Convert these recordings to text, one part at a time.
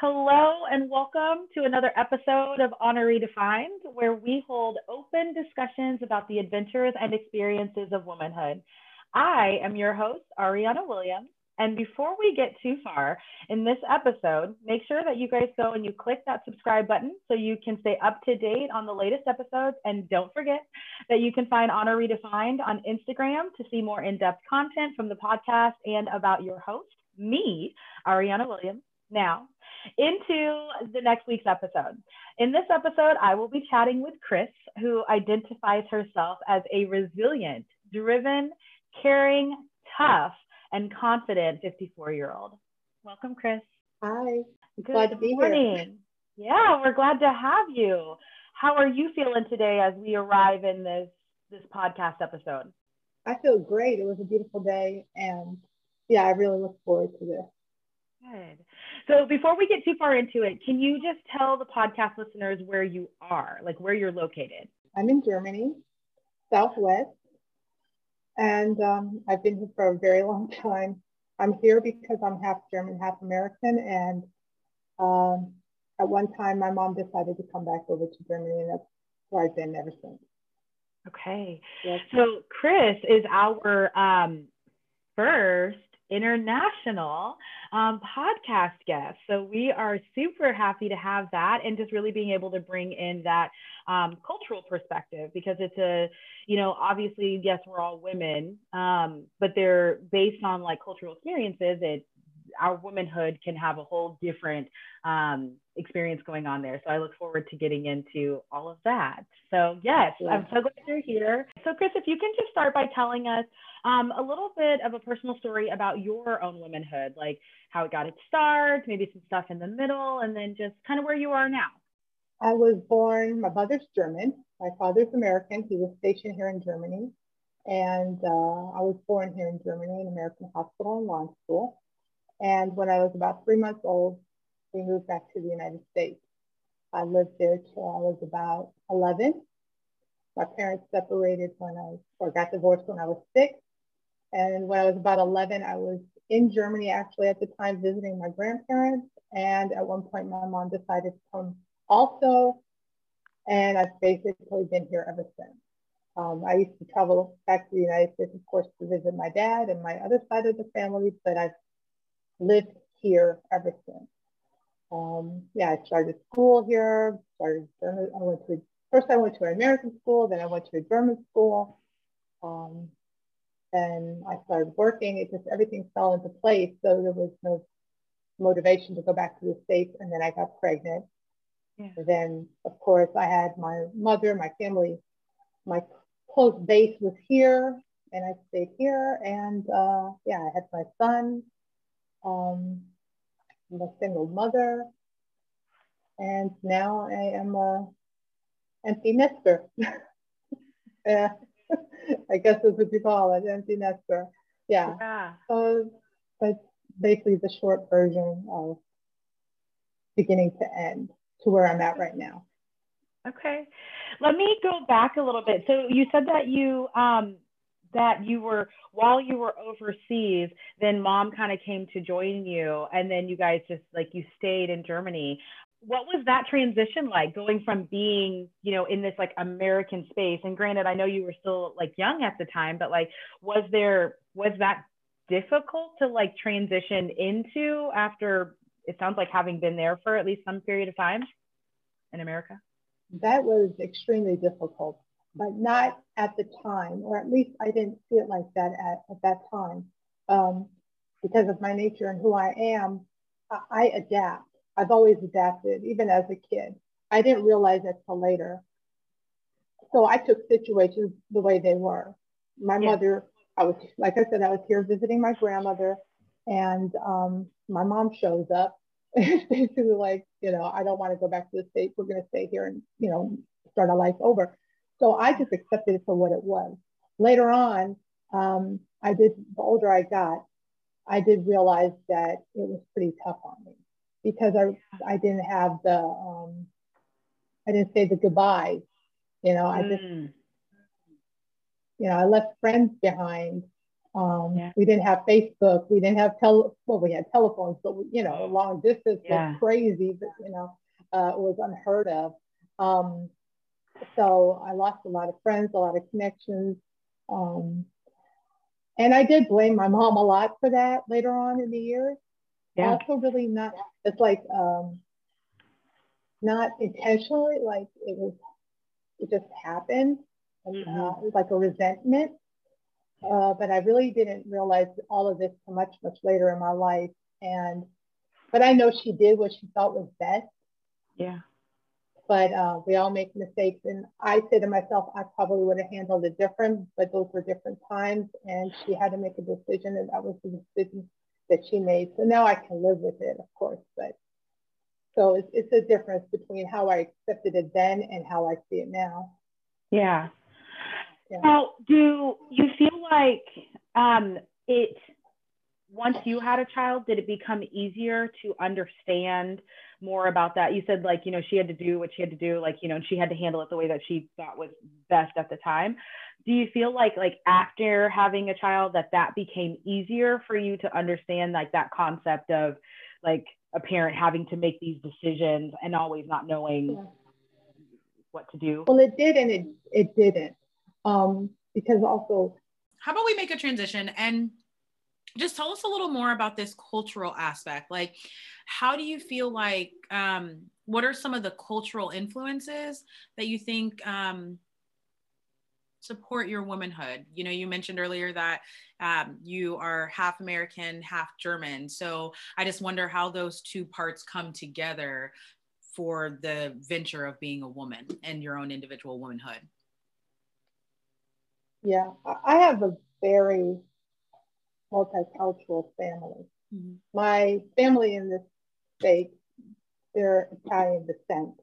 Hello and welcome to another episode of Honor Redefined, where we hold open discussions about the adventures and experiences of womanhood. I am your host, Ariana Williams, and before we get too far in this episode, make sure that you guys go and you click that subscribe button so you can stay up to date on the latest episodes, and don't forget that you can find Honor Redefined on Instagram to see more in-depth content from the podcast and about your host, me, Ariana Williams. Now, into the next week's episode. In this episode, I will be chatting with Chris, who identifies herself as a resilient, driven, caring, tough, and confident 54-year-old. Welcome, Chris. Hi. Glad to be here. Yeah, we're glad to have you. How are you feeling today as we arrive in this podcast episode? I feel great. It was a beautiful day, and yeah, I really look forward to this. Good. So before we get too far into it, can you just tell the podcast listeners where you are, like where you're located? I'm in Germany, Southwest, and I've been here for a very long time. I'm here because I'm half German, half American, and at one time my mom decided to come back over to Germany, and that's where I've been ever since. Okay. Yes. So Chris is our first international podcast guest. So we are super happy to have that, and just really being able to bring in that cultural perspective, because it's obviously, yes, we're all women, but they're based on like cultural experiences. Our womanhood can have a whole different experience going on there. So I look forward to getting into all of that. So yes, I'm so glad you're here. So Chris, if you can just start by telling us a little bit of a personal story about your own womanhood, like how it got its start, maybe some stuff in the middle, and then just kind of where you are now. I was born, my mother's German, my father's American. He was stationed here in Germany. And I was born here in Germany in American Hospital and Law School. And when I was about 3 months old, we moved back to the United States. I lived there till I was about 11. My parents separated got divorced when I was 6. And when I was about 11, I was in Germany actually at the time visiting my grandparents. And at one point, my mom decided to come also. And I've basically been here ever since. I used to travel back to the United States, of course, to visit my dad and my other side of the family, but I've lived here ever since. I started school here. I went to an American school, then I went to a German school. Then I started working. It just everything fell into place. So there was no motivation to go back to the States. And then I got pregnant. Yeah. And then, of course, I had my mother, my family, my close base was here, and I stayed here. And I had my son. I'm a single mother, and now I am a empty nester. I guess that's what you call it, empty nester. Yeah. Yeah. So that's basically the short version of beginning to end to where I'm at right now. Okay. Let me go back a little bit. So you said that you were, while you were overseas, then mom kind of came to join you, and then you guys just you stayed in Germany. What was that transition like, going from being, in this American space? And granted, I know you were still young at the time, but was that difficult to transition into after, it sounds like, having been there for at least some period of time in America? That was extremely difficult. But not at the time, or at least I didn't see it like that at that time. Because of my nature and who I am, I adapt. I've always adapted, even as a kid. I didn't realize that till later. So I took situations the way they were. My mother, I was here visiting my grandmother, and my mom shows up. Basically, I don't want to go back to the States. We're going to stay here and, start our life over. So I just accepted it for what it was. Later on, the older I got, I did realize that it was pretty tough on me, because I didn't have I didn't say the goodbyes. I left friends behind We didn't have Facebook. We didn't have we had telephones, but long distance was crazy, but it was unheard of. So I lost a lot of friends, a lot of connections. And I did blame my mom a lot for that later on in the years. Yeah. Also really not intentionally, it just happened. And, it was like a resentment. But I really didn't realize all of this until much later in my life. But I know she did what she thought was best. Yeah. But we all make mistakes. And I say to myself, I probably would have handled it different, but those were different times. And she had to make a decision, and that was the decision that she made. So now I can live with it, of course. But so it's a difference between how I accepted it then and how I see it now. Yeah. Now, do you feel like once you had a child, did it become easier to understand more about that? You said she had to do what she had to do, and she had to handle it the way that she thought was best at the time. Do you feel like after having a child that became easier for you to understand that concept of a parent having to make these decisions and always not knowing what to do? Well, it did and it didn't. Because also, how about we make a transition and just tell us a little more about this cultural aspect? How do you feel what are some of the cultural influences that you think support your womanhood? You mentioned earlier that you are half American, half German. So I just wonder how those two parts come together for the venture of being a woman and your own individual womanhood. Yeah, I have a very multicultural family. Mm-hmm. My family in this state, they're Italian descent.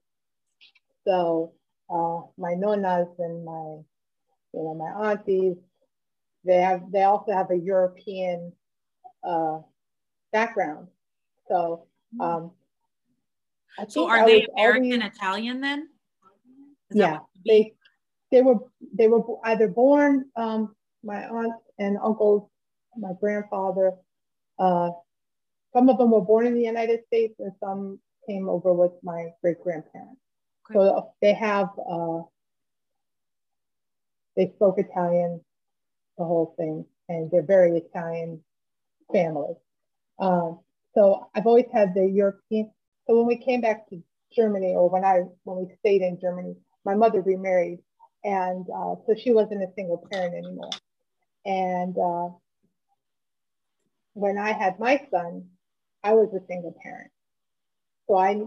So my nonnas and my aunties, they also have a European background. So, are they American Italian then? They were either born, my aunt and uncles, my grandfather, some of them were born in the United States and some came over with my great-grandparents. Okay. So they spoke Italian, the whole thing, and they're very Italian family. So I've always had the European, so when we came back to Germany, or when we stayed in Germany, my mother remarried. And so she wasn't a single parent anymore. And when I had my son, I was a single parent. So I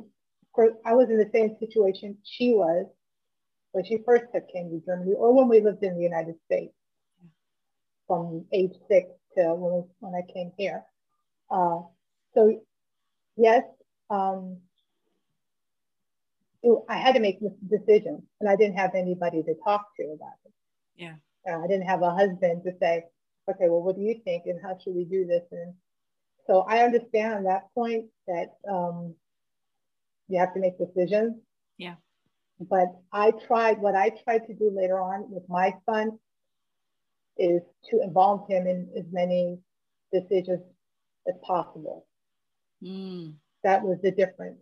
was in the same situation she was when she first came to Germany, or when we lived in the United States, from age 6 to when I came here. So yes, I had to make this decision, and I didn't have anybody to talk to about it. Yeah. I didn't have a husband to say, okay, well, what do you think? And how should we do this? And so I understand that point that you have to make decisions. Yeah. But what I tried to do later on with my son is to involve him in as many decisions as possible. Mm. That was the difference.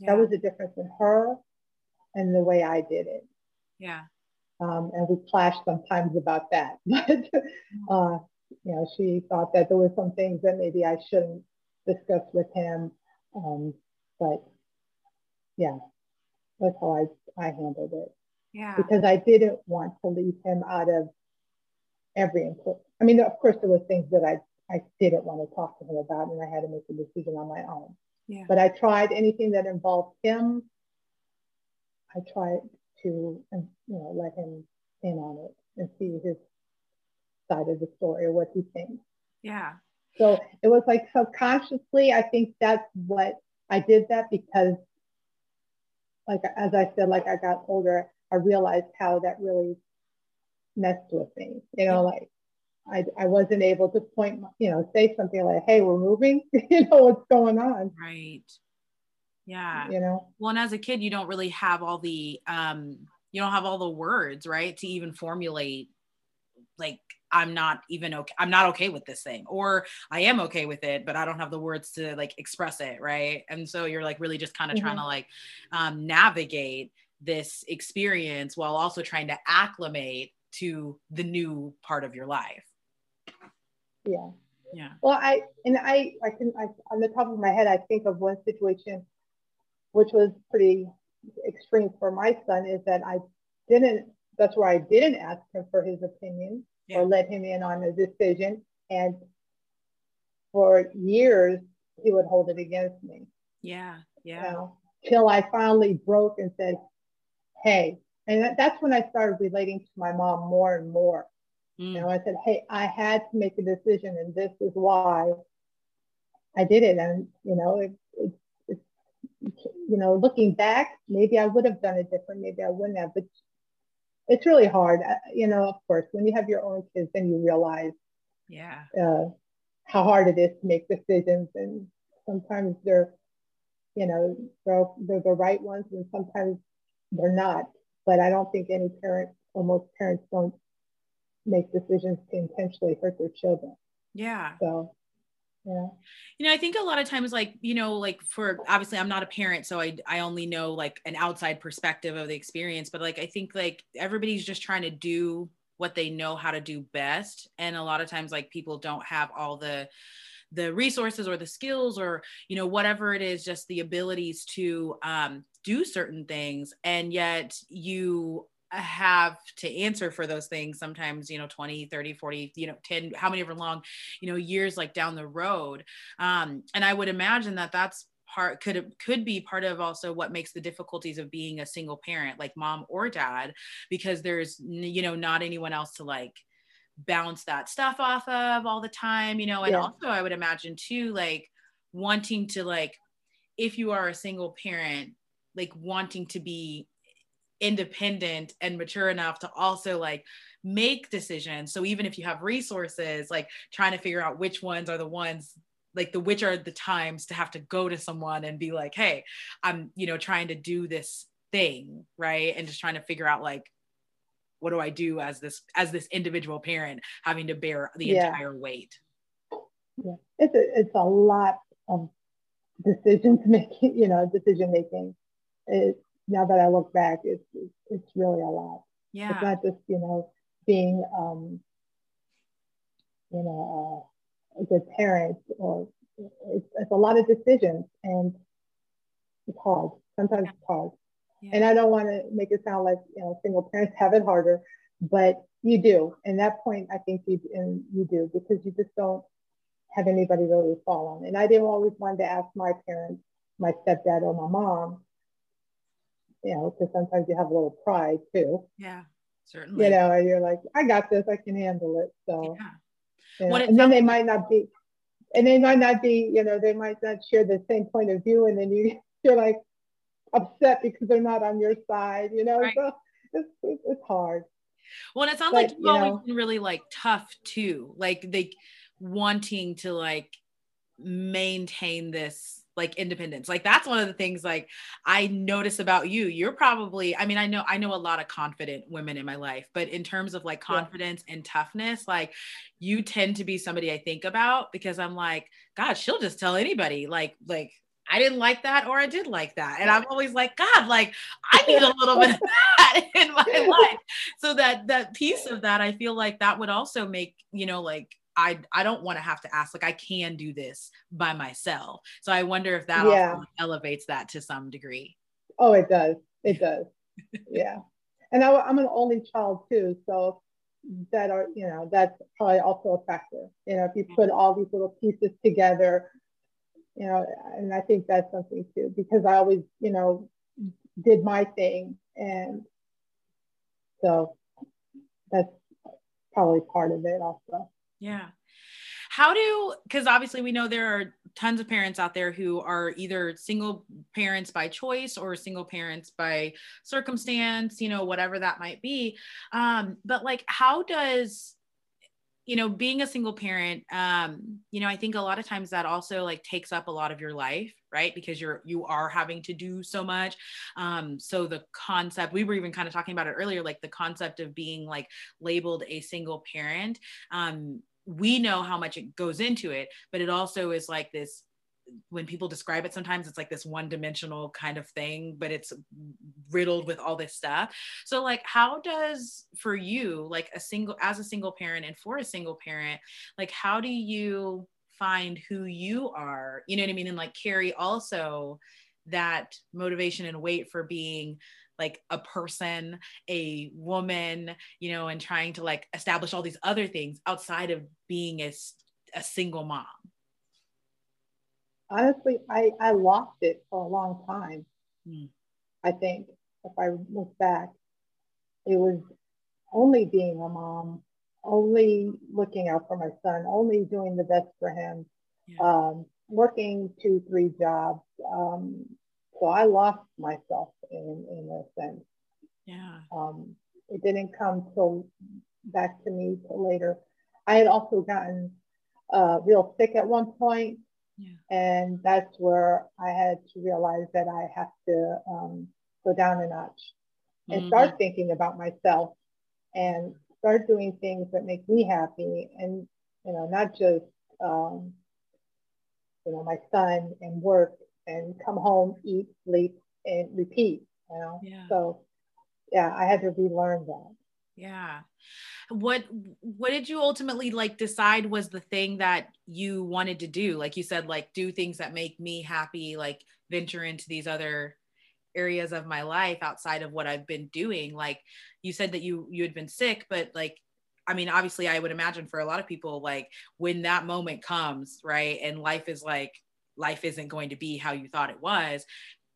Yeah. That was the difference in her and the way I did it. Yeah. And we clashed sometimes about that. But, she thought that there were some things that maybe I shouldn't discuss with him. But yeah, that's how I handled it. Yeah. Because I didn't want to leave him out of every input. I mean, of course, there were things that I didn't want to talk to him about, and I had to make a decision on my own. Yeah. But I tried anything that involved him. I tried to, let him in on it and see his side of the story or what he thinks. Yeah. So it was subconsciously, I think that's what I did that because, as I said, I got older, I realized how that really messed with me. I wasn't able to point, say something like, hey, we're moving, what's going on. Right. Yeah. Well, and as a kid, you don't really have all the words, right, to even formulate like, I'm not okay with this thing, or I am okay with it, but I don't have the words to like express it. Right. And so you're like really just kind of trying to like navigate this experience while also trying to acclimate to the new part of your life. Yeah. Yeah. Well, I can, on the top of my head, I think of one situation, which was pretty extreme for my son, is that that's where I didn't ask him for his opinion. Yeah. Or let him in on a decision. And for years, he would hold it against me. Yeah, yeah. You know, till I finally broke and said, hey, and that's when I started relating to my mom more and more. Mm. You know, I said, hey, I had to make a decision, and this is why I did it. And, you know, you know, looking back, maybe I would have done it different. Maybe I wouldn't have, but it's really hard, you know, of course, when you have your own kids, then you realize how hard it is to make decisions. And sometimes they're the right ones, and sometimes they're not. But I don't think any parent, or most parents, don't make decisions to intentionally hurt their children. Yeah. So. Yeah. You know, I think a lot of times, like, you know, like for, obviously I'm not a parent, so I only know like an outside perspective of the experience, but like, I think like everybody's just trying to do what they know how to do best. And a lot of times, like, people don't have all the resources or the skills or, you know, whatever it is, just the abilities to do certain things. And yet you have to answer for those things sometimes, you know, 20, 30, 40, you know, 10, how many ever long, you know, years like down the road. And I would imagine that that's part, could be part of also what makes the difficulties of being a single parent, like mom or dad, because there's, you know, not anyone else to like bounce that stuff off of all the time, you know. And also I would imagine too, like wanting to, like, if you are a single parent, like wanting to be independent and mature enough to also like make decisions. So even if you have resources, like trying to figure out which ones are the ones, like which are the times to have to go to someone and be like, hey, I'm, you know, trying to do this thing, right? And just trying to figure out like, what do I do as this individual parent having to bear the entire weight? Yeah, it's a lot of decision making. Now that I look back, it's really a lot. Yeah. It's not just, you know, being, you know, a good parent, or it's a lot of decisions, and it's hard. Sometimes it's hard. Yeah. And I don't want to make it sound like, you know, single parents have it harder, but you do. And that point, I think you do, because you just don't have anybody really to fall on. And I didn't always want to ask my parents, my stepdad or my mom, you know, because sometimes you have a little pride too. Yeah, certainly. You know, and you're like, I got this, I can handle it. So, yeah. You know, and then they might not be, you know, they might not share the same point of view. And then you're like upset because they're not on your side, you know, right. So it's hard. Well, and it sounds like you've always been really like tough too, like they wanting to like maintain this like independence. Like that's one of the things like I notice about you. You're probably, I mean, I know a lot of confident women in my life, but in terms of like confidence and toughness, like you tend to be somebody I think about, because I'm like, God, she'll just tell anybody like I didn't like that, or I did like that. And I'm always like, God, like I need a little bit of that in my life. So that piece of that, I feel like that would also make, you know, like, I don't want to have to ask, like I can do this by myself. So I wonder if that also elevates that to some degree. Oh, it does. It does. Yeah. And I'm an only child too. So that's probably also a factor. You know, if you put all these little pieces together, you know, and I think that's something too, because I always, you know, did my thing. And so that's probably part of it also. Yeah. Because obviously we know there are tons of parents out there who are either single parents by choice or single parents by circumstance, you know, whatever that might be. But like, how does you know, being a single parent, you know, I think a lot of times that also like takes up a lot of your life, right? Because you are having to do so much. So the concept, we were even kind of talking about it earlier, like the concept of being like labeled a single parent, we know how much it goes into it, but it also is like this, when people describe it, sometimes it's like this one-dimensional kind of thing, but it's riddled with all this stuff. So like, how does, for you, like as a single parent and for a single parent, like, how do you find who you are? You know what I mean? And like carry also that motivation and weight for being like a person, a woman, you know, and trying to like establish all these other things outside of being a single mom. Honestly, I lost it for a long time. I think if I look back, it was only being a mom, only looking out for my son, only doing the best for him, working 2-3 jobs. So I lost myself in a sense. Yeah. It didn't come till back to me till later. I had also gotten real sick at one point. Yeah. And that's where I had to realize that I have to go down a notch and start thinking about myself and start doing things that make me happy. And, you know, not just, you know, my son and work and come home, eat, sleep, and repeat, you know? Yeah. So, yeah, I had to relearn that. Yeah. What did you ultimately like decide was the thing that you wanted to do? Like you said, like do things that make me happy, like venture into these other areas of my life outside of what I've been doing. Like you said that you had been sick, but like, I mean, obviously I would imagine for a lot of people, like when that moment comes, right? And life is like, life isn't going to be how you thought it was.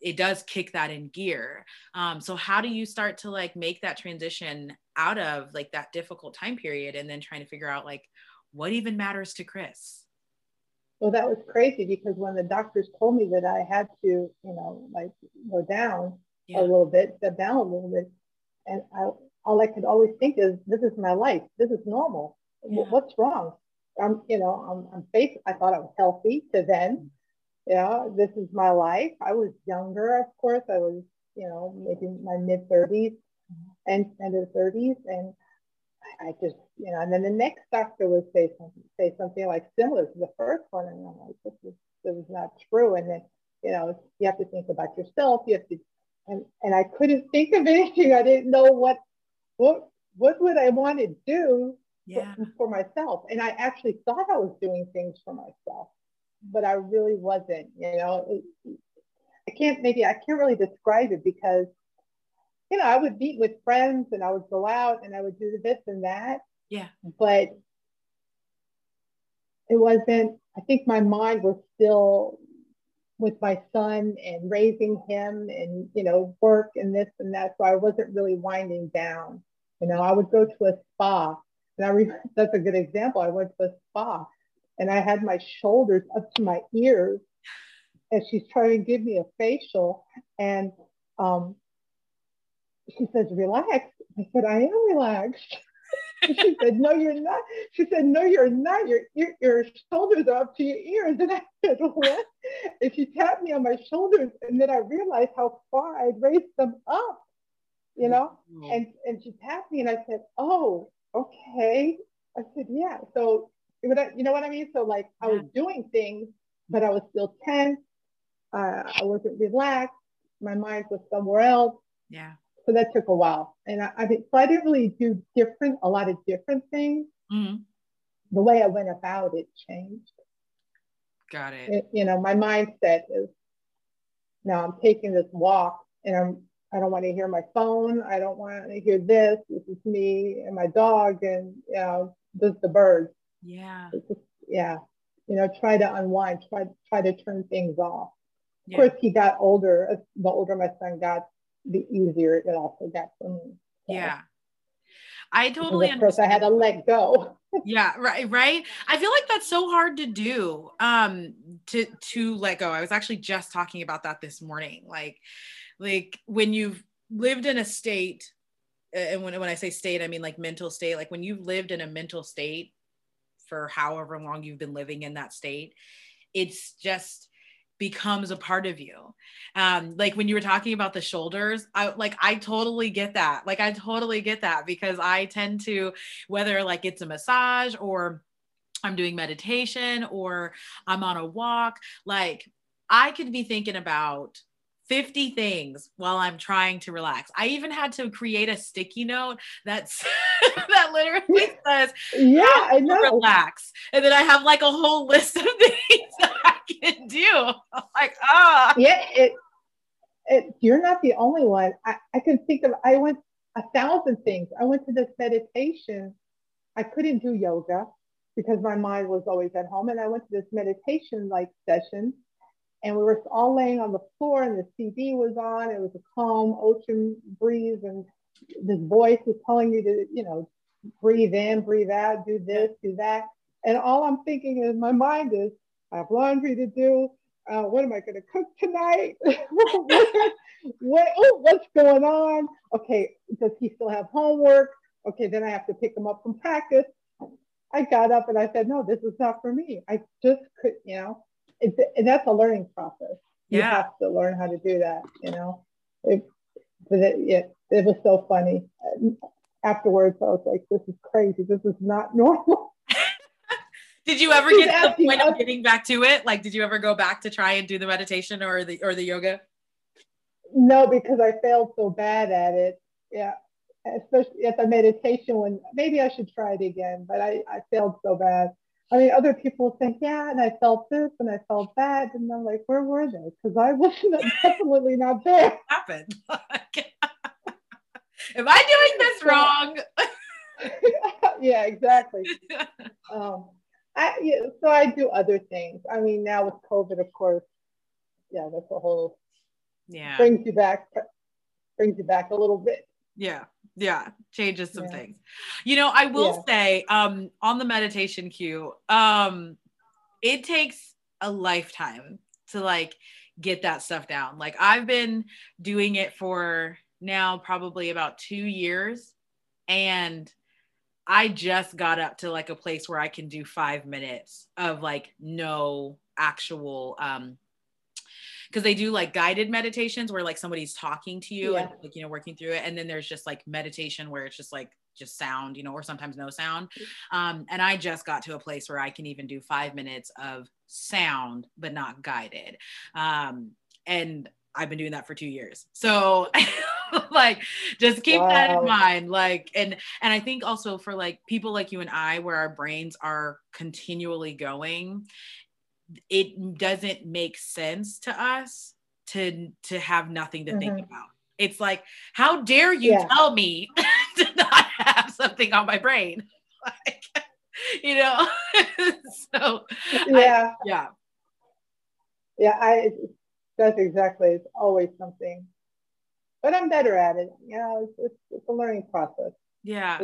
It does kick that in gear. So how do you start to like make that transition out of like that difficult time period and then trying to figure out like what even matters to Chris? Well, that was crazy because when the doctors told me that I had to, you know, like go down a little bit, step down a little bit. And all I could always think is, this is my life. This is normal. Yeah. What's wrong? I thought I was healthy to then. Yeah, this is my life. I was younger, of course. I was, you know, maybe in my mid-30s and end of the 30s. And I just, you know, and then the next doctor would say something like similar to the first one. And I'm like, this is not true. And then, you know, you have to think about yourself. You have to, and I couldn't think of anything. I didn't know what would I want to do for myself. And I actually thought I was doing things for myself, but I really wasn't, you know. I can't really describe it because, you know, I would meet with friends and I would go out and I would do this and that. Yeah. But I think my mind was still with my son and raising him and, you know, work and this and that. So I wasn't really winding down. You know, I would go to a spa and that's a good example. I went to a spa and I had my shoulders up to my ears and she's trying to give me a facial. And she says, relax. I said, I am relaxed. She said, no, you're not. She said, no, you're not. Your shoulders are up to your ears. And I said, what? And she tapped me on my shoulders. And then I realized how far I'd raised them up, you know? Mm-hmm. And she tapped me and I said, oh, okay. I said, yeah. So, you know what I mean? So like I was doing things, but I was still tense. I wasn't relaxed. My mind was somewhere else. Yeah. So that took a while. And I didn't really do a lot of different things. Mm-hmm. The way I went about it changed. Got it. You know, my mindset is now I'm taking this walk and I don't want to hear my phone. I don't want to hear this. This is me and my dog and, you know, just the birds. Yeah. Yeah. You know, try to unwind, try to turn things off. Yeah. Of course, he got older. The older my son got, the easier it also got for me. So, yeah. I totally understand. Of course, I had to let go. Yeah. Right. Right. I feel like that's so hard to do, to let go. I was actually just talking about that this morning. Like when you've lived in a state, and when I say state, I mean like mental state, like when you've lived in a mental state for however long you've been living in that state, it's just becomes a part of you. Like when you were talking about the shoulders, I totally get that. Like I totally get that, because I tend to, whether like it's a massage or I'm doing meditation or I'm on a walk, like I could be thinking about 50 things while I'm trying to relax. I even had to create a sticky note that's that literally says, "Yeah, I know, relax," and then I have like a whole list of things that I can do. I'm like, ah, oh. Yeah. You're not the only one. I can think of. I went 1,000 things. I went to this meditation. I couldn't do yoga because my mind was always at home, and I went to this meditation like session. And we were all laying on the floor and the CD was on. It was a calm ocean breeze. And this voice was telling you to, you know, breathe in, breathe out, do this, do that. And all I'm thinking is, my mind is, I have laundry to do. What am I going to cook tonight? What's going on? Okay, does he still have homework? Okay, then I have to pick him up from practice. I got up and I said, no, this is not for me. I just couldn't, you know. And that's a learning process. You have to learn how to do that, you know. It was so funny. Afterwards, I was like, this is crazy. This is not normal. Did you ever get to the point of getting back to it? Like, did you ever go back to try and do the meditation or the yoga? No, because I failed so bad at it. Yeah. Especially at the meditation one. Maybe I should try it again, but I failed so bad. I mean, other people think, yeah, and I felt this and I felt that. And I'm like, where were they? Because I was definitely not there. What happened? Am I doing this wrong? Yeah, exactly. So I do other things. I mean, now with COVID, of course, yeah, that's a whole, brings you back a little bit. Yeah. Yeah. Changes some things, you know. I will say, on the meditation cue, it takes a lifetime to like get that stuff down. Like I've been doing it for now, probably about 2 years. And I just got up to like a place where I can do 5 minutes of like no actual, because they do like guided meditations where like somebody's talking to you and like, you know, working through it. And then there's just like meditation where it's just like, just sound, you know, or sometimes no sound. And I just got to a place where I can even do 5 minutes of sound, but not guided. And I've been doing that for 2 years. So like, just keep that in mind. Like, and I think also for like people like you and I, where our brains are continually going, it doesn't make sense to us to have nothing to think about. It's like, how dare you tell me to not have something on my brain? Like, you know? So that's exactly, it's always something, but I'm better at it. You know, it's a learning process. Yeah.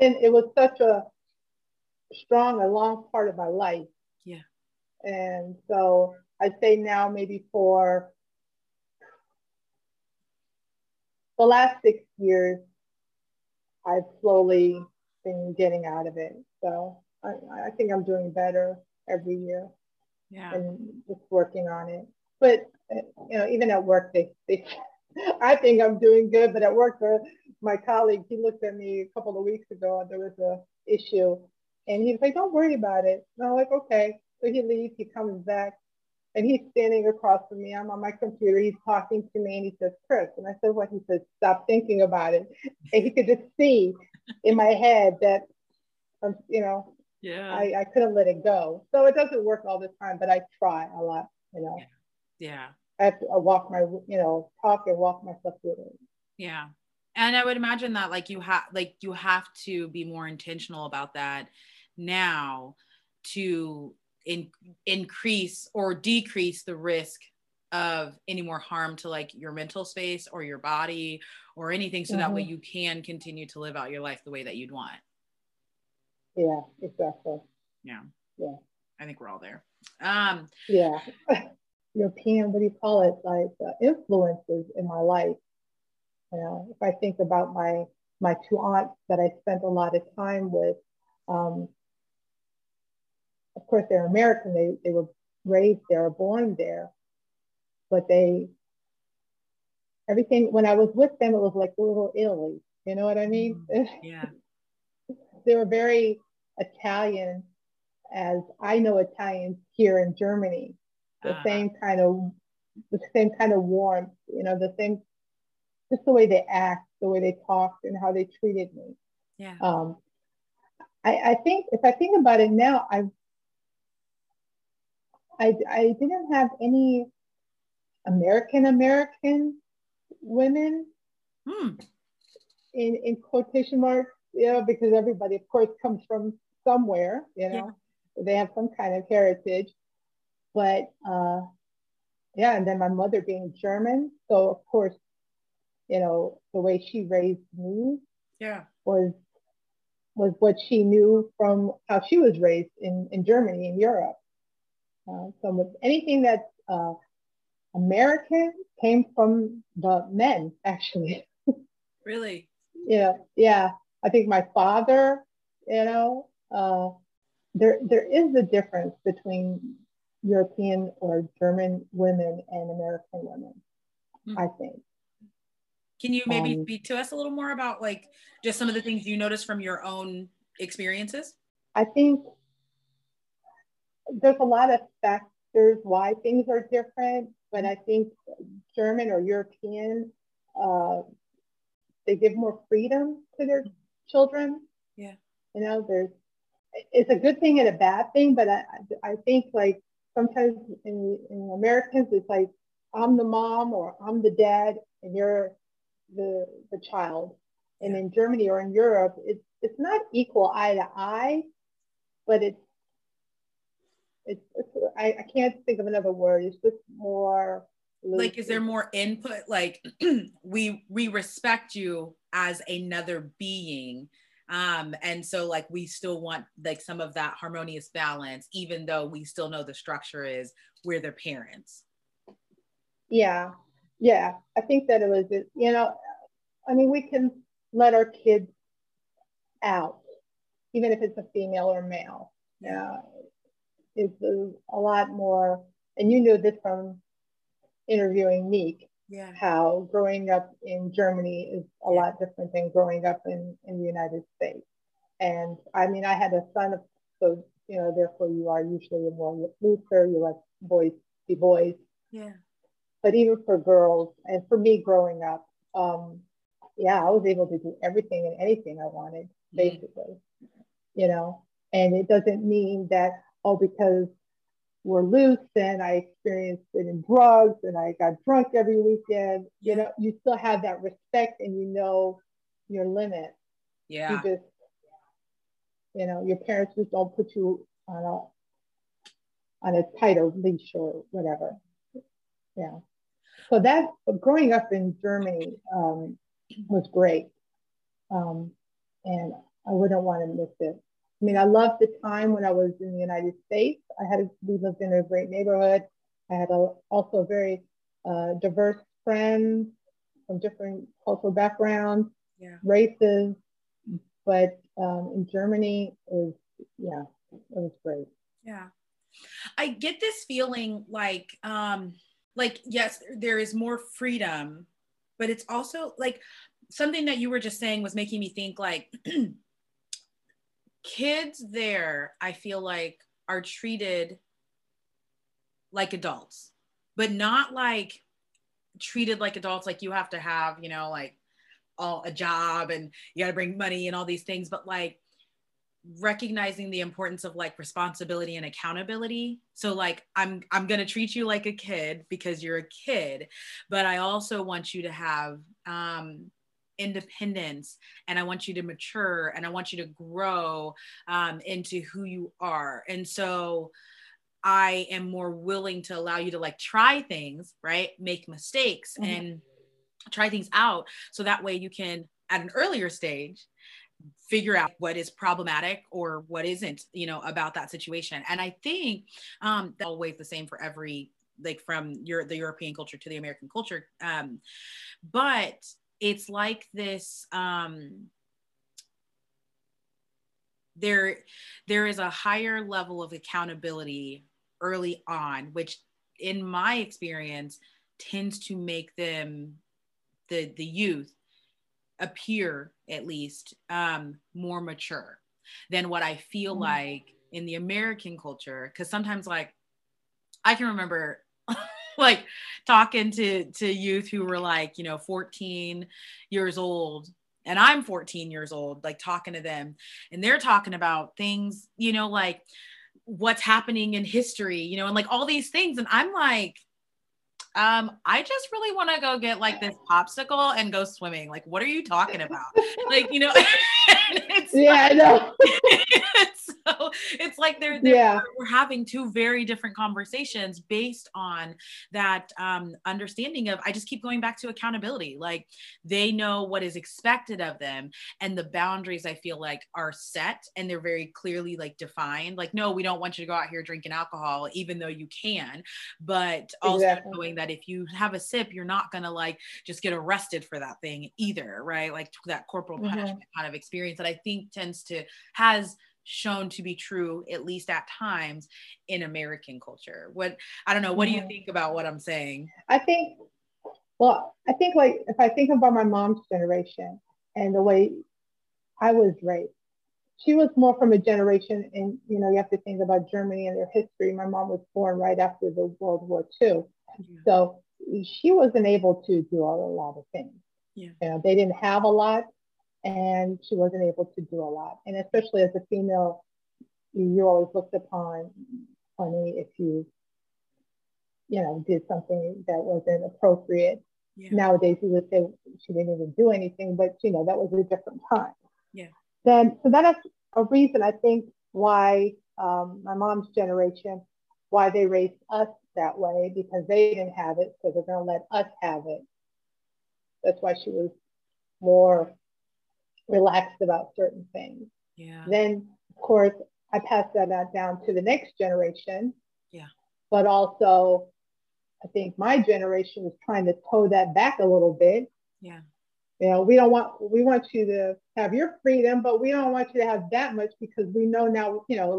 And it was such a strong and long part of my life. Yeah. And so I'd say now maybe for the last 6 years, I've slowly been getting out of it. So I think I'm doing better every year. Yeah. And just working on it. But, you know, even at work, they I think I'm doing good, but at work, my colleague, he looked at me a couple of weeks ago, there was an issue. And he's like, don't worry about it. And I'm like, okay. So he leaves, he comes back, and he's standing across from me. I'm on my computer. He's talking to me, and he says, Chris. And I said, what? He says, stop thinking about it. And he could just see in my head that, you know, I couldn't let it go. So it doesn't work all the time, but I try a lot, you know. Yeah. I have to walk myself through it. Yeah. And I would imagine that like you have to be more intentional about that now to increase or decrease the risk of any more harm to like your mental space or your body or anything. So that way you can continue to live out your life the way that you'd want. Yeah, exactly. Yeah. Yeah. I think we're all there. Yeah. European, what do you call it? Like influences in my life. You know, if I think about my two aunts that I spent a lot of time with, of course, they're American. They were raised there, born there, but everything, when I was with them, it was like little Italy. You know what I mean? Yeah. They were very Italian, as I know Italians here in Germany. The same kind of warmth, you know, the same, just the way they act, the way they talked, and how they treated me. Yeah. I think if I think about it now, I didn't have any American women in quotation marks, you know, because everybody, of course, comes from somewhere, you know, yeah. They have some kind of heritage, but yeah. And then my mother being German, so of course, you know, the way she raised me, yeah, was what she knew from how she was raised in Germany, in Europe. So with anything that's American came from the men, actually. Really? Yeah, yeah. I think my father, you know, there is a difference between European or German women and American women, I think. Can you maybe speak to us a little more about like just some of the things you noticed from your own experiences? I think there's a lot of factors why things are different, but I think German or European, they give more freedom to their children. Yeah. You know, it's a good thing and a bad thing, but I think like sometimes in Americans, it's like, I'm the mom or I'm the dad and you're the child. And in Germany or in Europe, it's not equal eye to eye, but it's I can't think of another word. It's just more like, is there more input? Like we respect you as another being, and so like we still want like some of that harmonious balance, even though we still know the structure is we're their parents. Yeah. Yeah, I think that it was, you know, I mean, we can let our kids out, even if it's a female or male. Yeah, it's a lot more, and you know this from interviewing Meek, yeah, how growing up in Germany is a lot different than growing up in the United States. And I mean, I had a son, so, you know, therefore you are usually more looser, you let boys be boys. Yeah. But even for girls, and for me growing up, yeah, I was able to do everything and anything I wanted, basically, you know. And it doesn't mean that, oh, because we're loose and I experienced it in drugs and I got drunk every weekend, you know, you still have that respect and you know your limit. Yeah. You just, you know, your parents just don't put you on a tighter leash or whatever. Yeah. So that growing up in Germany was great. And I wouldn't want to miss it. I mean, I loved the time when I was in the United States. We lived in a great neighborhood. I had also very diverse friends from different cultural backgrounds, races. But in Germany, it was great. Yeah. I get this feeling like, like, yes, there is more freedom, but it's also like something that you were just saying was making me think like kids there, I feel like are treated like adults, but not like treated like adults. Like you have to have, you know, like a job and you got to bring money and all these things, but like recognizing the importance of like responsibility and accountability. So like I'm gonna treat you like a kid because you're a kid, but I also want you to have independence, and I want you to mature, and I want you to grow into who you are. And so I am more willing to allow you to like try things, right? Make mistakes and try things out, so that way you can at an earlier stage figure out what is problematic or what isn't, you know, about that situation. And I think that's always the same for every, like from the European culture to the American culture. But it's like this there is a higher level of accountability early on, which in my experience tends to make them, the youth appear at least more mature than what I feel like in the American culture. Cause sometimes like I can remember like talking to youth who were like, you know, 14 years old, and I'm 14 years old, like talking to them, and they're talking about things, you know, like what's happening in history, you know, and like all these things. And I'm like, I just really want to go get like this popsicle and go swimming. Like, what are you talking about? Like, you know, it's yeah, like, I know. So it's like they're yeah. We're having two very different conversations based on that understanding of, I just keep going back to accountability. Like they know what is expected of them, and the boundaries I feel like are set, and they're very clearly like defined. Like, no, we don't want you to go out here drinking alcohol, even though you can, but also exactly. knowing that if you have a sip, you're not going to like just get arrested for that thing either. Right. Like that corporal punishment kind of experience that I think tends to has shown to be true, at least at times, in American culture. What do you think about what I'm saying? I think like if I think about my mom's generation and the way I was raised, she was more from a generation, and you know, you have to think about Germany and their history. My mom was born right after the World War II. Yeah. So she wasn't able to do a lot of things. Yeah. You know, they didn't have a lot, and she wasn't able to do a lot. And especially as a female, you're always looked upon funny if you did something that wasn't appropriate. Yeah. Nowadays, we would say she didn't even do anything, but you know, that was a different time. Yeah. So that's a reason I think why my mom's generation, why they raised us that way, because they didn't have it, so they're going to let us have it. That's why she was more relaxed about certain things. Yeah. Then, of course, I passed that down to the next generation. Yeah. But also, I think my generation is trying to toe that back a little bit. Yeah. You know, we want you to have your freedom, but we don't want you to have that much, because we know now, you know,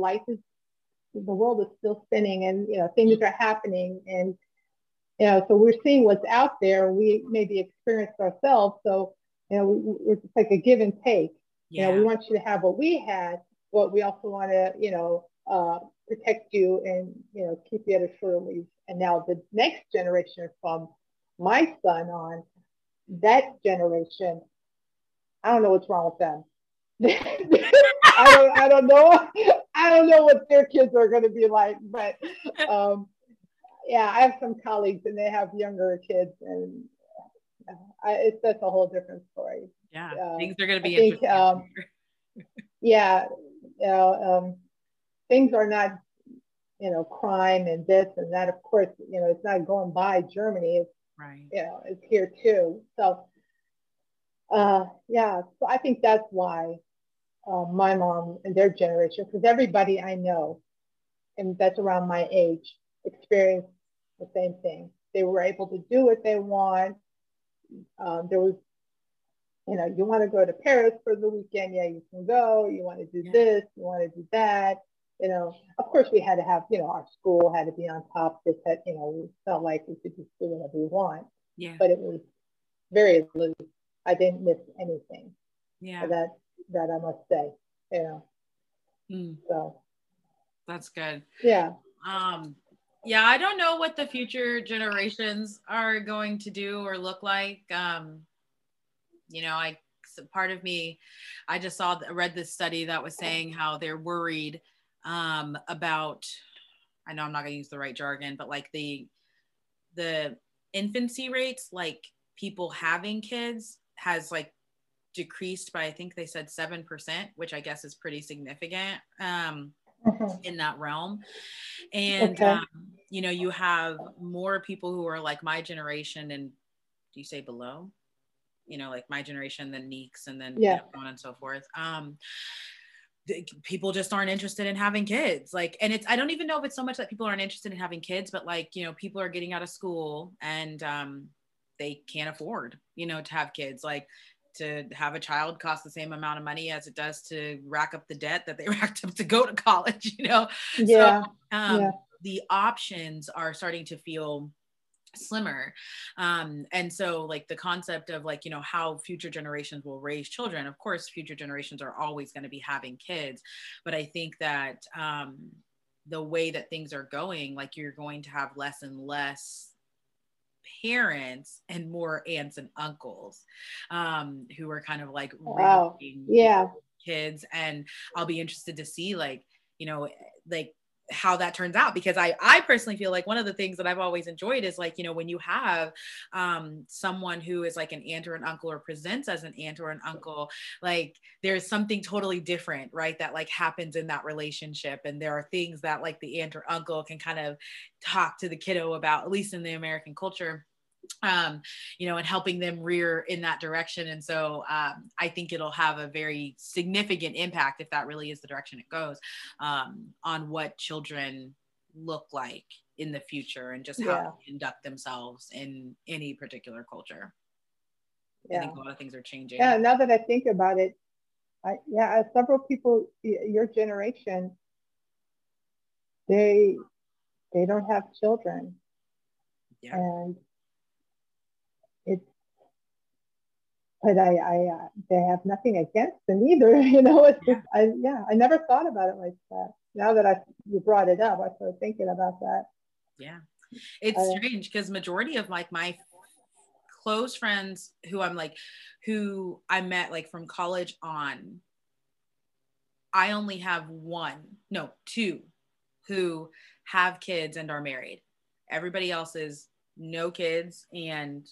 the world is still spinning, and, you know, things are happening. And, you know, so we're seeing what's out there. We maybe experienced ourselves. So, you know, it's like a give and take. Yeah. You know, we want you to have what we had, but we also want to, you know, protect you and, you know, keep you at a shorter leash. And now the next generation from my son on, that generation, I don't know what's wrong with them. I don't know what their kids are going to be like, but yeah, I have some colleagues and they have younger kids, and that's a whole different story. Yeah, things are going to be interesting. Yeah, you know, things are not, you know, crime and this and that. Of course, you know, it's not going by Germany. It's right. You know, it's here too. So, yeah. So I think that's why my mom and their generation, because everybody I know, and that's around my age, experienced the same thing. They were able to do what they want. There was, you know, you want to go to Paris for the weekend, yeah, you can go. You want to do this, you want to do that. You know, of course, we had to have, you know, our school had to be on top. Just that, you know, we felt like we could just do whatever we want. Yeah. But it was very loose. I didn't miss anything. Yeah. That I must say. You know. Mm. So. That's good. Yeah. Yeah, I don't know what the future generations are going to do or look like. You know, part of me, I just read this study that was saying how they're worried about, I know I'm not going to use the right jargon, but like the infancy rates, like people having kids has like decreased by, I think they said 7%, which I guess is pretty significant. In that realm. And, you know, you have more people who are like my generation and do you say below, you know, like my generation, then Neeks, and then you know, on and so forth. People just aren't interested in having kids. Like, and I don't even know if it's so much that people aren't interested in having kids, but like, you know, people are getting out of school and they can't afford, you know, to have kids. Like to have a child costs the same amount of money as it does to rack up the debt that they racked up to go to college, you know? Yeah. So, the options are starting to feel slimmer. And so like the concept of like, you know, how future generations will raise children, of course, future generations are always going to be having kids. But I think that the way that things are going, like you're going to have less and less parents and more aunts and uncles who are kind of like raising kids. And I'll be interested to see like, you know, like how that turns out, because I personally feel like one of the things that I've always enjoyed is like, you know, when you have someone who is like an aunt or an uncle or presents as an aunt or an uncle, like there's something totally different, right? That like happens in that relationship. And there are things that like the aunt or uncle can kind of talk to the kiddo about, at least in the American culture, you know, and helping them rear in that direction. And so I think it'll have a very significant impact, if that really is the direction it goes, on what children look like in the future and just how they conduct themselves in any particular culture. I think a lot of things are changing. Yeah, now that I think about it, several people, your generation, they don't have children. Yeah. And but I they have nothing against them either, you know. It's just, I never thought about it like that. Now that you brought it up, I started thinking about that. Yeah, it's strange because majority of like my close friends who I met like from college on, I only have two who have kids and are married. Everybody else is no kids and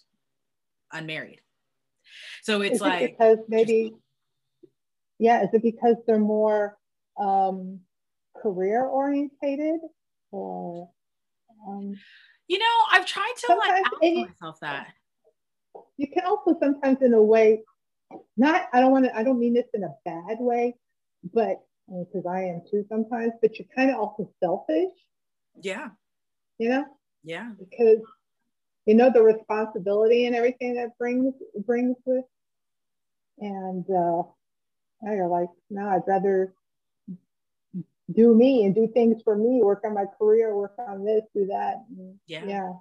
unmarried. So it's is it because they're more career orientated, or you know, I've tried to ask myself that. You can also sometimes, in a way, I don't mean this in a bad way, but because I am too sometimes, but you're kind of also selfish. Yeah. You know? Yeah. Because you know, the responsibility and everything that brings with, and now you're like, no, I'd rather do me and do things for me, work on my career, work on this, do that. Yeah. Yeah.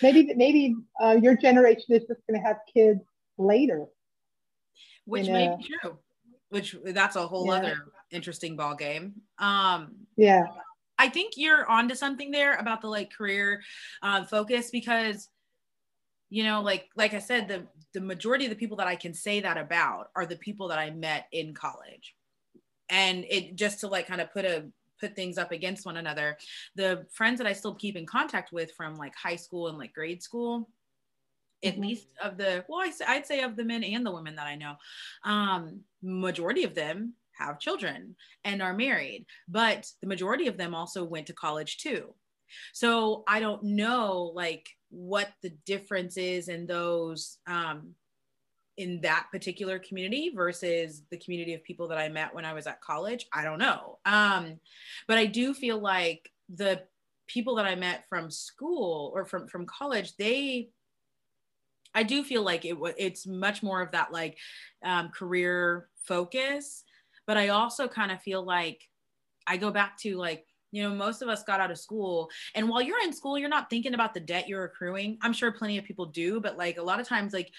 Maybe your generation is just going to have kids later. Which may be true, which that's a whole other interesting ball game. Yeah. I think you're onto something there about the like career focus, because you know, like I said, the majority of the people that I can say that about are the people that I met in college. And it just to like kind of put things up against one another, the friends that I still keep in contact with from like high school and like grade school, at least of the, well, I'd say of the men and the women that I know, majority of them have children and are married, but the majority of them also went to college too. So I don't know like what the difference is in those in that particular community versus the community of people that I met when I was at college. I don't know. But I do feel like the people that I met from school or from college, I do feel like it's much more of that like career focus. But I also kind of feel like I go back to like, you know, most of us got out of school, and while you're in school, you're not thinking about the debt you're accruing. I'm sure plenty of people do, but like a lot of times, like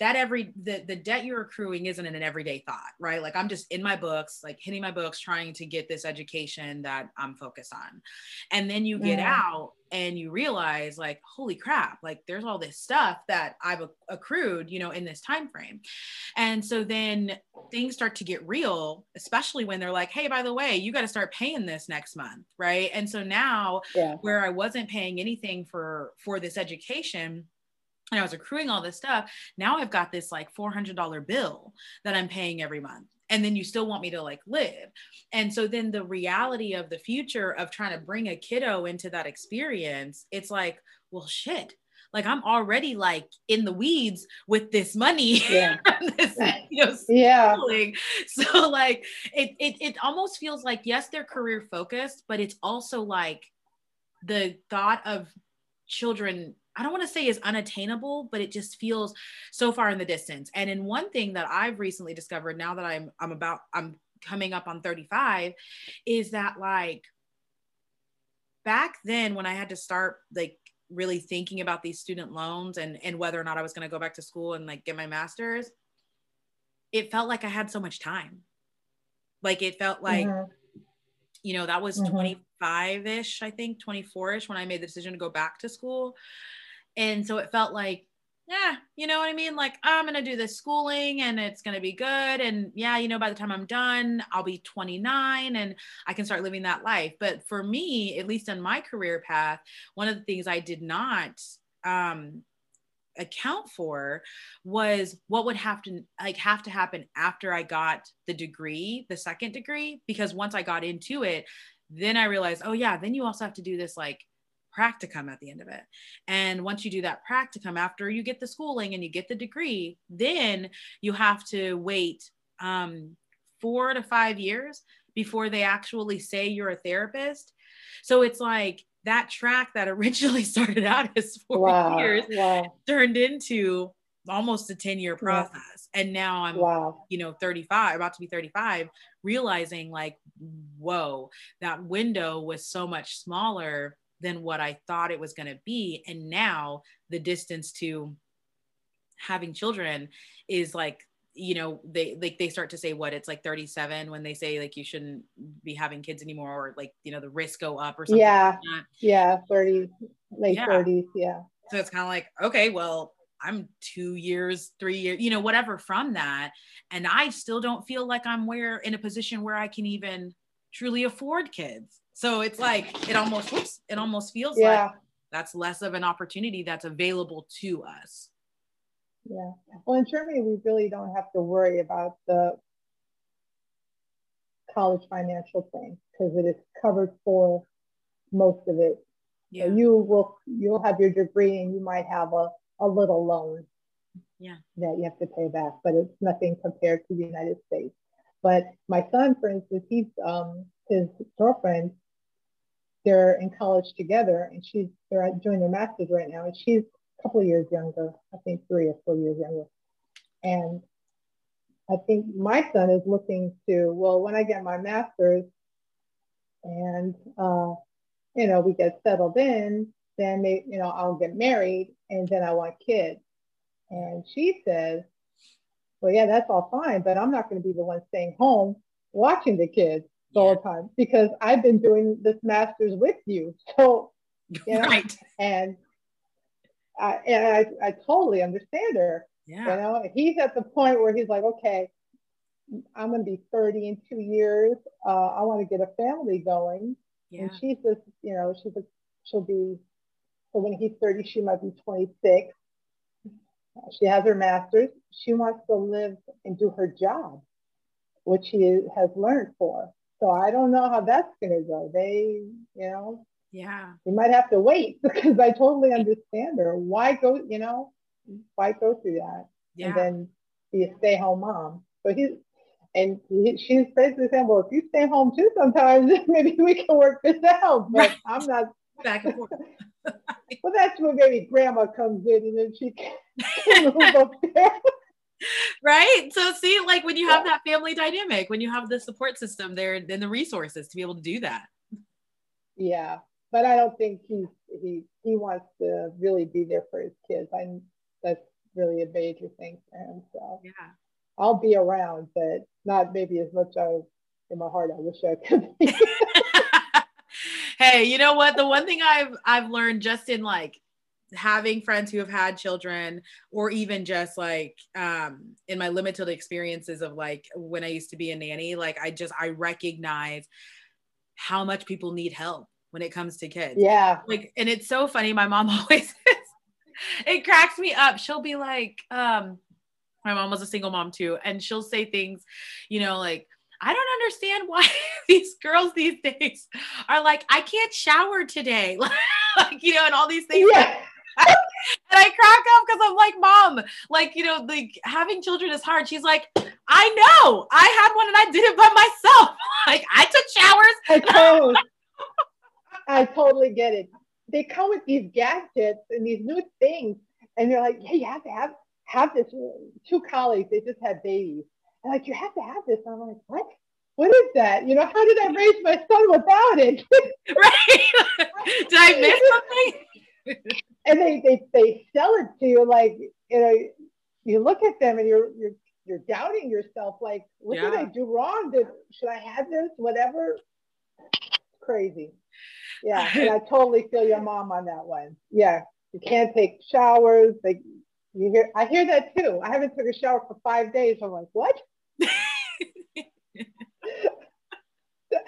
that the debt you're accruing isn't an everyday thought, right? Like I'm just in my books, like hitting my books, trying to get this education that I'm focused on. And then you get out and you realize like, holy crap, like there's all this stuff that I've accrued, you know, in this time frame. And so then things start to get real, especially when they're like, hey, by the way, you got to start paying this next month, right? And so now where I wasn't paying anything for this education, and I was accruing all this stuff, now I've got this like $400 bill that I'm paying every month. And then you still want me to like live. And so then the reality of the future of trying to bring a kiddo into that experience, it's like, well, shit. Like I'm already like in the weeds with this money. Yeah. This, you know, schooling. So like, it almost feels like, yes, they're career focused, but it's also like the thought of children I don't want to say is unattainable, but it just feels so far in the distance. And in one thing that I've recently discovered now that I'm coming up on 35 is that, like, back then when I had to start like really thinking about these student loans and whether or not I was going to go back to school and like get my master's, it felt like I had so much time. Like it felt like, you know, that was 25-ish, I think 24-ish when I made the decision to go back to school. And so it felt like, yeah, you know what I mean? Like, I'm going to do this schooling and it's going to be good. And yeah, you know, by the time I'm done, I'll be 29 and I can start living that life. But for me, at least in my career path, one of the things I did not account for was what would have to happen after I got the degree, the second degree, because once I got into it, then I realized, oh yeah, then you also have to do this like practicum at the end of it. And once you do that practicum, after you get the schooling and you get the degree, then you have to wait 4 to 5 years before they actually say you're a therapist. So it's like that track that originally started out as 4 years turned into almost a 10-year process. And now I'm, you know, 35, about to be 35, realizing like, whoa, that window was so much smaller than what I thought it was going to be. And now the distance to having children is like, you know, they start to say what it's like 37 when they say like, you shouldn't be having kids anymore, or like, you know, the risks go up or something. Like that. 30, late 30s. So it's kind of like, okay, well, I'm 2 years, 3 years, you know, whatever from that. And I still don't feel like I'm in a position where I can even truly afford kids. So it's like, it almost feels like that's less of an opportunity that's available to us. Yeah. Well, in Germany, we really don't have to worry about the college financial thing because it is covered for most of it. Yeah. So you'll have your degree and you might have a little loan that you have to pay back, but it's nothing compared to the United States. But my son, for instance, he's his girlfriend, they're in college together, and they're doing their master's right now, and she's a couple of years younger, I think 3 or 4 years younger. And I think my son is looking to, well, when I get my master's and, you know, we get settled in, then you know, I'll get married and then I want kids. And she says, well, yeah, that's all fine, but I'm not going to be the one staying home watching the kids all the time because I've been doing this master's with you. So, you know, and I totally understand her. Yeah. You know, he's at the point where he's like, okay, I'm going to be 30 in 2 years. I want to get a family going. Yeah. And she says, you know, she'll be, so when he's 30, she might be 26. She has her master's. She wants to live and do her job, which she has learned for. So I don't know how that's going to go. They, you know, you might have to wait because I totally understand her. Why go through that? Yeah. And then be a stay-home mom. So she's basically saying, well, if you stay home too sometimes, maybe we can work this out. But I'm not. Back and forth. Well, that's where maybe grandma comes in and then she can move up there. Right? So see, like when you have that family dynamic, when you have the support system there, then the resources to be able to do that. Yeah. But I don't think he wants to really be there for his kids. That's really a major thing for him. So I'll be around, but not maybe as much as in my heart I wish I could be. Hey, you know what? The one thing I've learned just in like having friends who have had children, or even just like in my limited experiences of like when I used to be a nanny, like I recognize how much people need help when it comes to kids. Yeah. Like, and it's so funny. My mom always it cracks me up. She'll be like, my mom was a single mom too, and she'll say things, you know, like, I don't understand why these girls these days are like, I can't shower today. Like, you know, and all these things. Yeah. And I crack up because I'm like, Mom, like, you know, like having children is hard. She's like, I know, I had one and I did it by myself. Like I took showers. I totally get it. they come with these gadgets and these new things, and they're like, hey, you have to have this. Two colleagues, they just had babies. And like, you have to have this. And I'm like, what? What is that? You know, how did I raise my son without it? Right? Did I miss something? And they sell it to you like, you know, you look at them and you're doubting yourself. Like, what did I do wrong? Should I have this? Whatever. Crazy. Yeah, and I totally feel your mom on that one. Yeah, you can't take showers. Like, I hear that too. I haven't took a shower for 5 days. I'm like, what?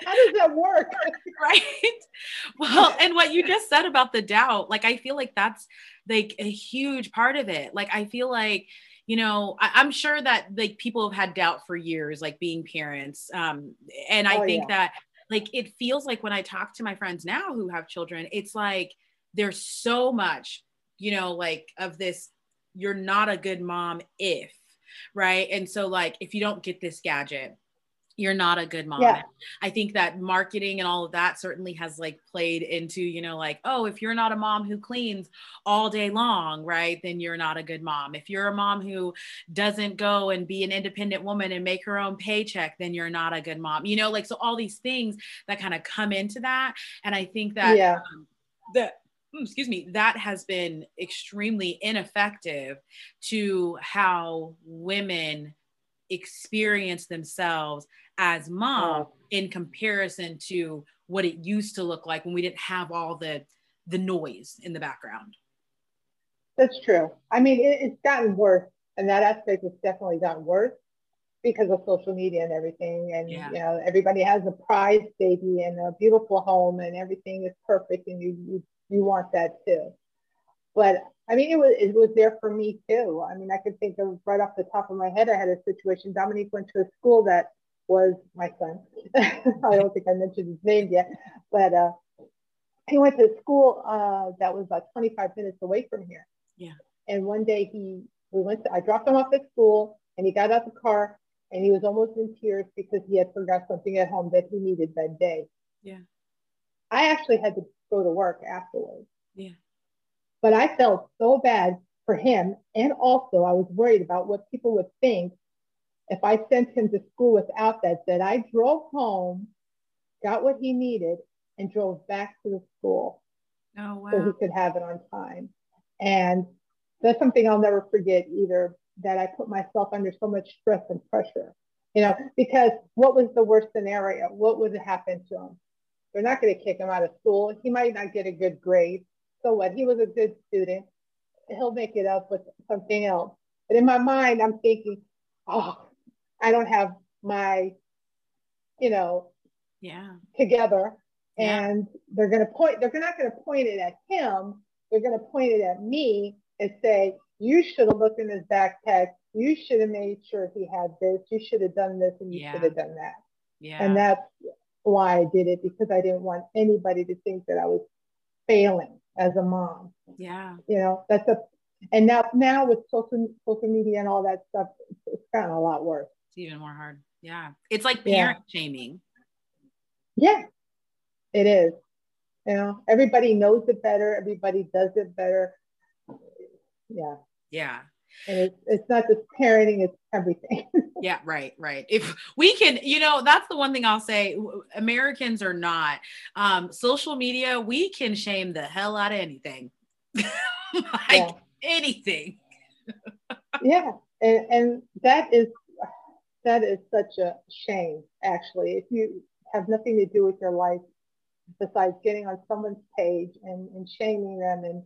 How does that work? Right. Well, and what you just said about the doubt, like, I feel like that's like a huge part of it. Like, I feel like, you know, I'm sure that like people have had doubt for years, like being parents. And I think that like, it feels like when I talk to my friends now who have children, it's like, there's so much, you know, like of this, you're not a good mom if, right. And so like, if you don't get this gadget, you're not a good mom. Yeah. I think that marketing and all of that certainly has like played into, you know, like, oh, if you're not a mom who cleans all day long, right, then you're not a good mom. If you're a mom who doesn't go and be an independent woman and make her own paycheck, then you're not a good mom, you know, like, so all these things that kind of come into that. And I think that, that has been extremely ineffective to how women experience themselves as mom in comparison to what it used to look like when we didn't have all the noise in the background. That's true. I mean, it's gotten worse, and that aspect has definitely gotten worse because of social media and everything. And you know, everybody has a prize baby and a beautiful home, and everything is perfect, and you want that too. But I mean, it was there for me too. I mean, I could think of right off the top of my head, I had a situation. Dominique went to a school that was my son. I don't think I mentioned his name yet, but he went to a school that was about 25 minutes away from here. Yeah. And one day I dropped him off at school, and he got out of the car, and he was almost in tears because he had forgot something at home that he needed that day. Yeah. I actually had to go to work afterwards. Yeah. But I felt so bad for him. And also I was worried about what people would think if I sent him to school without that I drove home, got what he needed, and drove back to the school. Oh, wow. So he could have it on time. And that's something I'll never forget either, that I put myself under so much stress and pressure, you know, because what was the worst scenario? What would happen to him? They're not going to kick him out of school. He might not get a good grade. So what? He was a good student. He'll make it up with something else. But in my mind, I'm thinking, oh, I don't have my, you know, together. Yeah. And they're not going to point it at him. They're going to point it at me and say, you should have looked in his backpack. You should have made sure he had this. You should have done this, and you should have done that. Yeah. And that's why I did it, because I didn't want anybody to think that I was failing as a mom. Yeah. You know, and now with social media and all that stuff, it's gotten a lot worse. It's even more hard. Yeah. It's like parent shaming. Yeah, it is. You know, everybody knows it better. Everybody does it better. Yeah. Yeah. And it's not just parenting, it's everything. Yeah, right, right. If we can, you know, that's the one thing I'll say, Americans are not. Social media, we can shame the hell out of anything. Anything. Yeah. And that is such a shame, actually. If you have nothing to do with your life besides getting on someone's page and shaming them and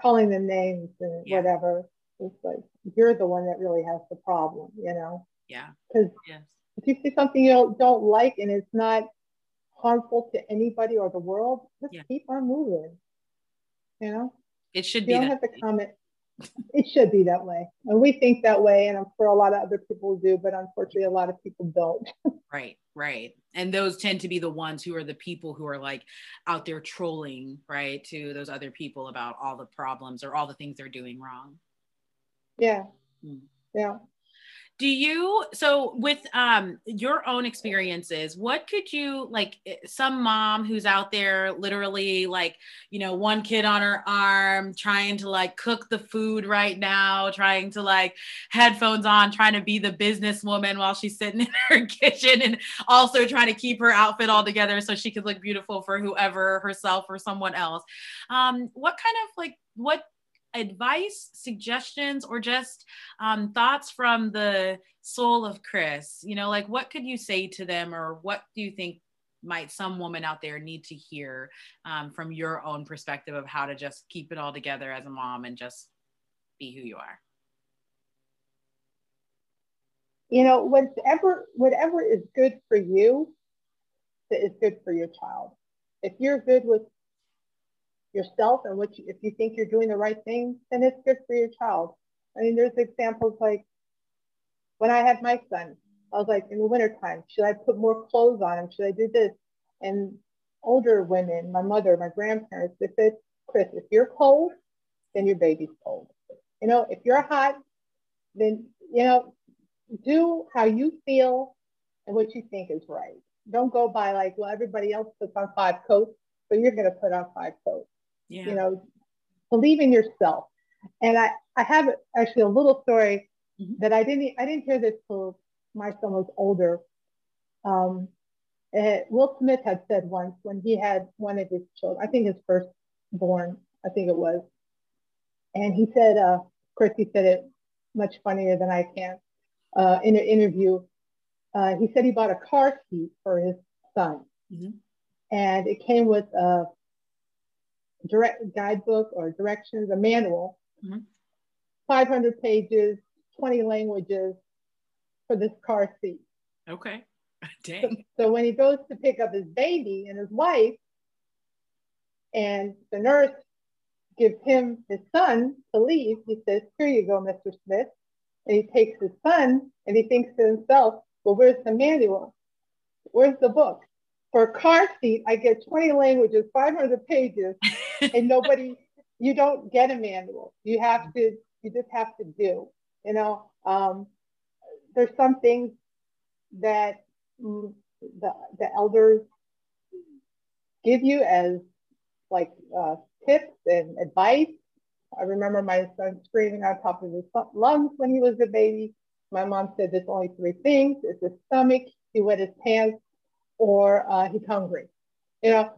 calling them names and whatever. It's like, you're the one that really has the problem, you know? Yeah. Because if you see something you don't like and it's not harmful to anybody or the world, just keep on moving, you know? It should be that way. You don't have to comment. It should be that way. And we think that way, and I'm sure a lot of other people do, but unfortunately a lot of people don't. Right, right. And those tend to be the ones who are the people who are like out there trolling, right, to those other people about all the problems or all the things they're doing wrong. Yeah. Yeah. So with your own experiences, what could you, like, some mom who's out there literally, like, you know, one kid on her arm, trying to like cook the food right now, trying to like headphones on, trying to be the businesswoman while she's sitting in her kitchen, and also trying to keep her outfit all together so she could look beautiful for whoever, herself or someone else. What kind of like, what advice, suggestions, or just thoughts from the soul of Chris, you know, like what could you say to them, or what do you think might some woman out there need to hear from your own perspective of how to just keep it all together as a mom and just be who you are? You know, whatever is good for you is good for your child. If you're good with yourself and what you, if you think you're doing the right thing, then it's good for your child. I mean, there's examples like when I had my son, I was like, in the wintertime, should I put more clothes on him? Should I do this? And older women, my mother, my grandparents, they said, Chris, if you're cold, then your baby's cold. You know, if you're hot, then, you know, do how you feel and what you think is right. Don't go by like, well, everybody else puts on 5 coats, so you're going to put on 5 coats. Yeah. You know, believe in yourself. And I have actually a little story that I didn't hear this till my son was older. Will Smith had said once when he had one of his children, I think his firstborn, I think it was. And he said, Chris, he said it much funnier than I can in an interview. He said he bought a car seat for his son. Mm-hmm. And it came with a guidebook or directions, a manual, 500 pages, 20 languages for this car seat. Okay. Dang. So when he goes to pick up his baby and his wife, and the nurse gives him his son to leave, he says, here you go, Mr. Smith. And he takes his son and he thinks to himself, well, where's the manual? Where's the book? For a car seat, I get 20 languages, 500 pages, and nobody, you don't get a manual. You have to, you just have to do, you know. There's some things that the elders give you as like tips and advice. I remember my son screaming on top of his lungs when he was a baby. My mom said there's only 3 things. It's his stomach, he wet his pants, or he's hungry. You know,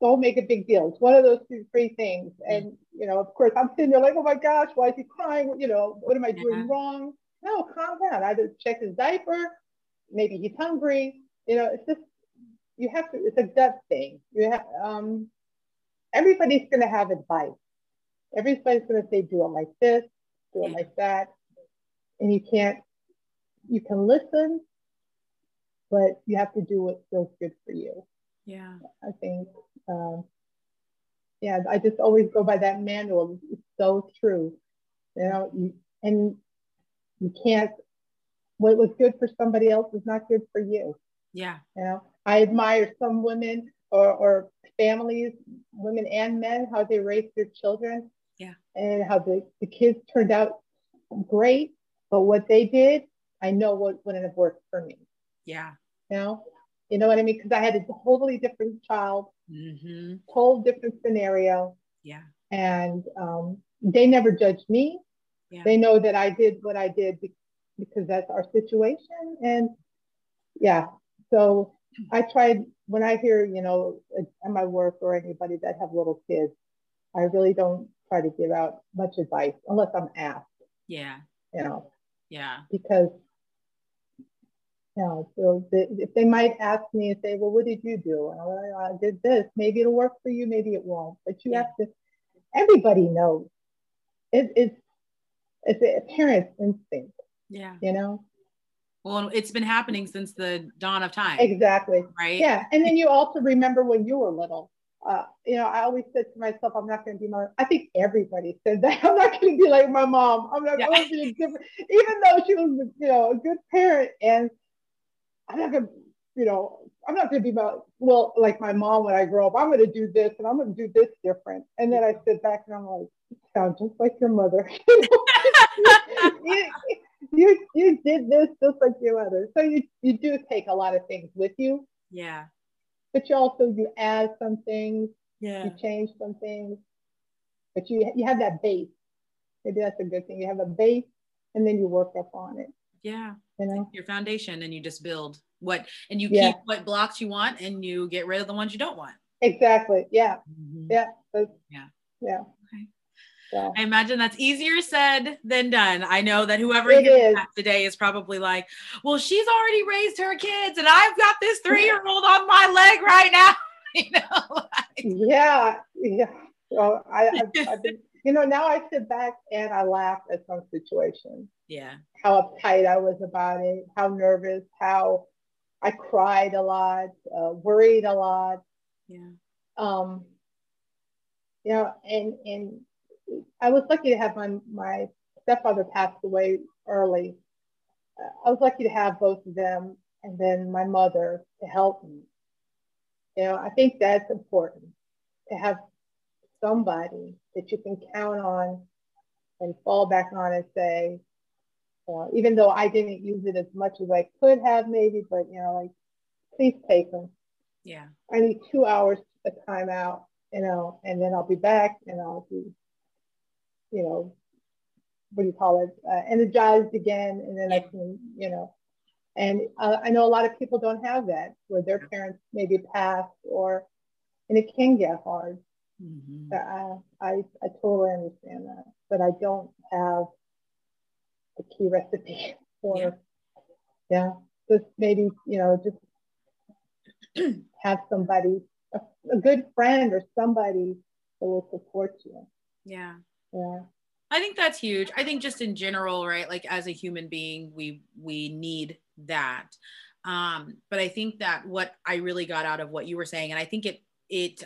don't make a big deal. It's one of those 3 things. And, you know, of course, I'm sitting there like, oh my gosh, why is he crying? You know, what am I doing wrong? No, calm down. I just checked his diaper. Maybe he's hungry. You know, it's just, you have to, it's a gut thing. You have, everybody's going to have advice. Everybody's going to say, do it like this, do it like that. And you can't, you can listen, but you have to do what feels good for you. Yeah. I think, yeah, I just always go by that manual. It's so true. You know, you can't, what was good for somebody else is not good for you. Yeah. You know, I admire some women or families, women and men, how they raise their children. Yeah. And how the kids turned out great, but what they did, I know what wouldn't have worked for me. Yeah. Now, you know what I mean? Because I had a totally different child, whole different scenario. Yeah. And they never judged me. Yeah. They know that I did what I did because that's our situation. And yeah, so I tried, when I hear, you know, at my work or anybody that have little kids, I really don't try to give out much advice unless I'm asked. Yeah. You know? Yeah. Because no, so if they might ask me and say, well, what did you do? I did this. Maybe it'll work for you. Maybe it won't. But you have to, everybody knows. It's a parent's instinct. Yeah. You know? Well, it's been happening since the dawn of time. Exactly. Right? Yeah. And then you also remember when you were little. You know, I always said to myself, I'm not going to be my, I think everybody said that, I'm not going to be like my mom. I'm not going to be different, even though she was, you know, a good parent. And I'm not gonna, you know, I'm not gonna be about, well, like my mom when I grow up, I'm gonna do this and I'm gonna do this different. And then I sit back and I'm like, you sound just like your mother. You did this just like your mother. So you do take a lot of things with you. Yeah. But you also, you add some things. Yeah. You change some things. But you have that base. Maybe that's a good thing. You have a base and then you work up on it. Yeah. You know? Your foundation, and you just build what, and you keep what blocks you want and you get rid of the ones you don't want. Exactly. Yeah. Mm-hmm. Yeah. Yeah. Yeah. Okay. Yeah. I imagine that's easier said than done. I know that whoever hears that today is probably like, well, she's already raised her kids and I've got this 3-year-old on my leg right now. You know, like. Yeah. Yeah. Well, I've been, you know, now I sit back and I laugh at some situations. Yeah. How uptight I was about it, how nervous, how I cried a lot, worried a lot. Yeah. You know, and I was lucky to have my stepfather passed away early. I was lucky to have both of them, and then my mother to help me. You know, I think that's important, to have somebody that you can count on and fall back on and say, even though I didn't use it as much as I could have maybe, but you know, like, please take them. Yeah. I need 2 hours of time out, you know, and then I'll be back and I'll be, you know, what do you call it, energized again. And then I can, you know, and I know a lot of people don't have that, where their parents maybe passed, or, and it can get hard. Mm-hmm. But I totally understand that, but I don't have the key recipe for, just maybe, you know, just have somebody, a good friend or somebody that will support you. Yeah. Yeah. I think that's huge. I think just in general, right? Like, as a human being, we need that. But I think that what I really got out of what you were saying, and I think it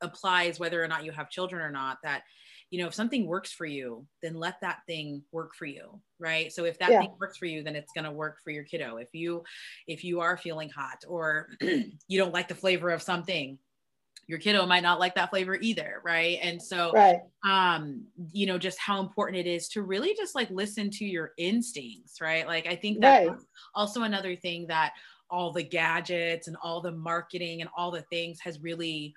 applies whether or not you have children or not, that, you know, if something works for you, then let that thing work for you, right? So if that thing works for you, then it's going to work for your kiddo. If you are feeling hot, or you don't like the flavor of something, your kiddo might not like that flavor either, right? And so, you know, just how important it is to really just like listen to your instincts, right? Like, I think that's also another thing that all the gadgets and all the marketing and all the things has really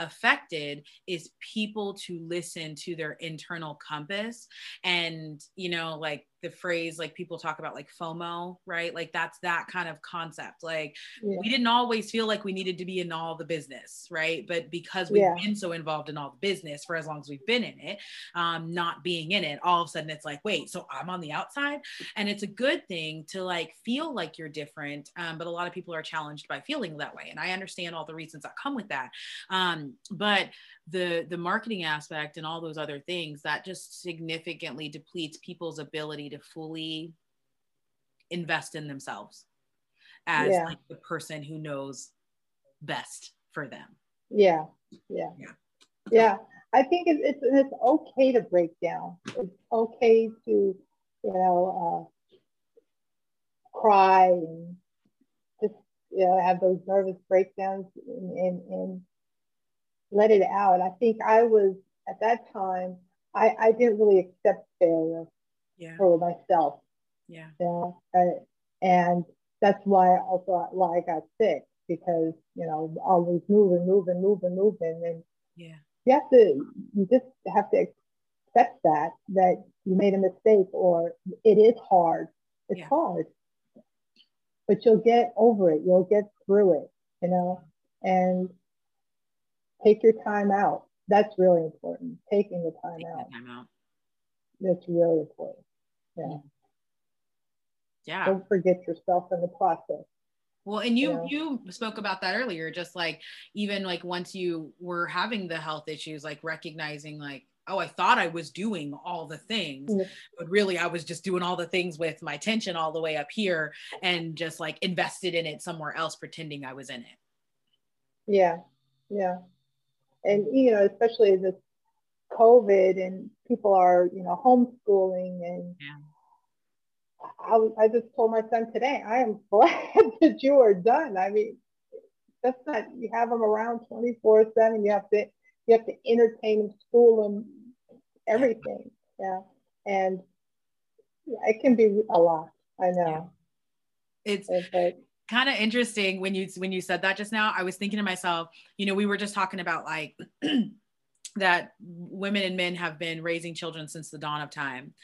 affected, is people to listen to their internal compass. And, you know, like the phrase, like people talk about like FOMO, right? Like, that's that kind of concept. Like, we didn't always feel like we needed to be in all the business, right? But because we've been so involved in all the business for as long as we've been in it, not being in it, all of a sudden it's like, wait, so I'm on the outside. And it's a good thing to like feel like you're different, but a lot of people are challenged by feeling that way, and I understand all the reasons that come with that, but the marketing aspect and all those other things, that just significantly depletes people's ability to fully invest in themselves as like the person who knows best for them. Yeah. I think it's okay to break down. It's okay to, you know, cry and just, you know, have those nervous breakdowns and let it out. I think I was, at that time, I didn't really accept failure for myself. Yeah. You know? And that's why also why I got sick, because, you know, always moving. And you just have to accept that you made a mistake, or it is hard. It's hard, but you'll get over it. You'll get through it, you know, and take your time out. That's really important. Taking the time out. That's really important. Yeah. Yeah. Don't forget yourself in the process. Well, and you spoke about that earlier, just like, even like once you were having the health issues, like recognizing like, oh, I thought I was doing all the things, but really I was just doing all the things with my tension all the way up here, and just like invested in it somewhere else, pretending I was in it. Yeah. Yeah. And, you know, especially this COVID, and people are, you know, homeschooling, and I just told my son today, I am glad that you are done. I mean, that's not, you have them around 24/7. You have to entertain them, school them, everything. Yeah. And Yeah, it can be a lot. I know. Yeah. It's like, kind of interesting when you said that just now. I was thinking to myself, you know, we were just talking about like that women and men have been raising children since the dawn of time.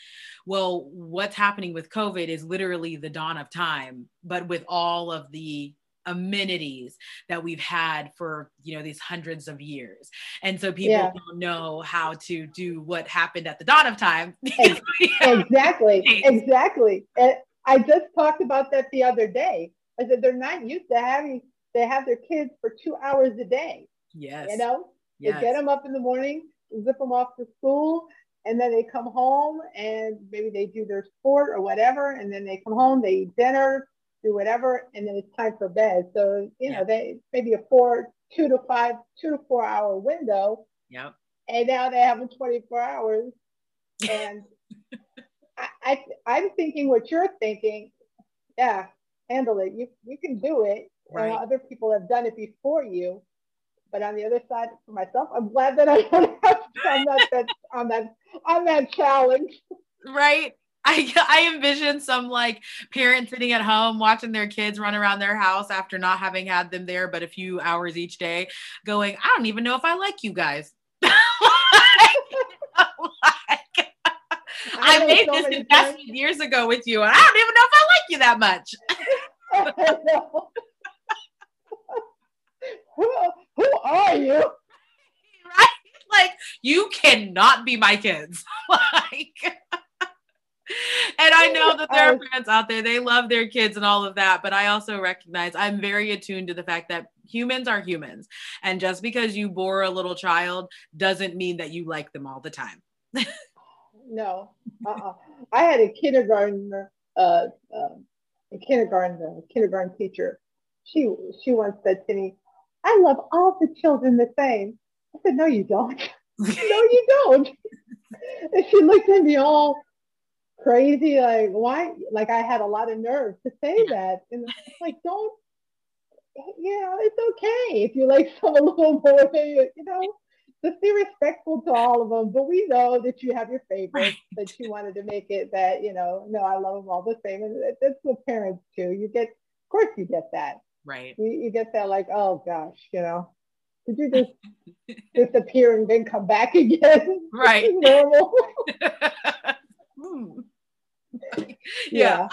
Well, what's happening with COVID is literally the dawn of time, but with all of the amenities that we've had for, you know, these hundreds of years. And so people don't know how to do what happened at the dawn of time. Exactly. And I just talked about that the other day. I said, they're not used to they have their kids for 2 hours a day. Yes. You know, they get them up in the morning, zip them off to school, and then they come home and maybe they do their sport or whatever. And then they come home, they eat dinner, do whatever, and then it's time for bed. So, you know, they maybe a 2 to 4 hour window. Yep. And now they have them 24 hours. And I'm thinking what you're thinking. Yeah. Handle it. You can do it. Right. Other people have done it before you, but on the other side, for myself, I'm glad that I don't have on that challenge. Right. I envision some like parent sitting at home watching their kids run around their house after not having had them there but a few hours each day, going, I don't even know if I like you guys. I made this investment years ago with you, and I don't even know if I like you that much. Who are you? Right? Like, you cannot be my kids. And I know that there are parents out there, they love their kids and all of that, but I also recognize I'm very attuned to the fact that humans are humans. And just because you bore a little child doesn't mean that you like them all the time. No. I had a kindergarten teacher. She once said to me, I love all the children the same. I said, no, you don't. No, you don't. And she looked at me all crazy, like, why? Like, I had a lot of nerve to say that. And I'm like, don't, you know, it's okay if you like some a little more, you know. Just be respectful to all of them, but we know that you have your favorites, that you wanted to make it that, you know, no, I love them all the same. And that's what parents do. You get, of course you get that. Right. You get that like, oh gosh, you know, did you just disappear and then come back again? Right. Normal. Yeah.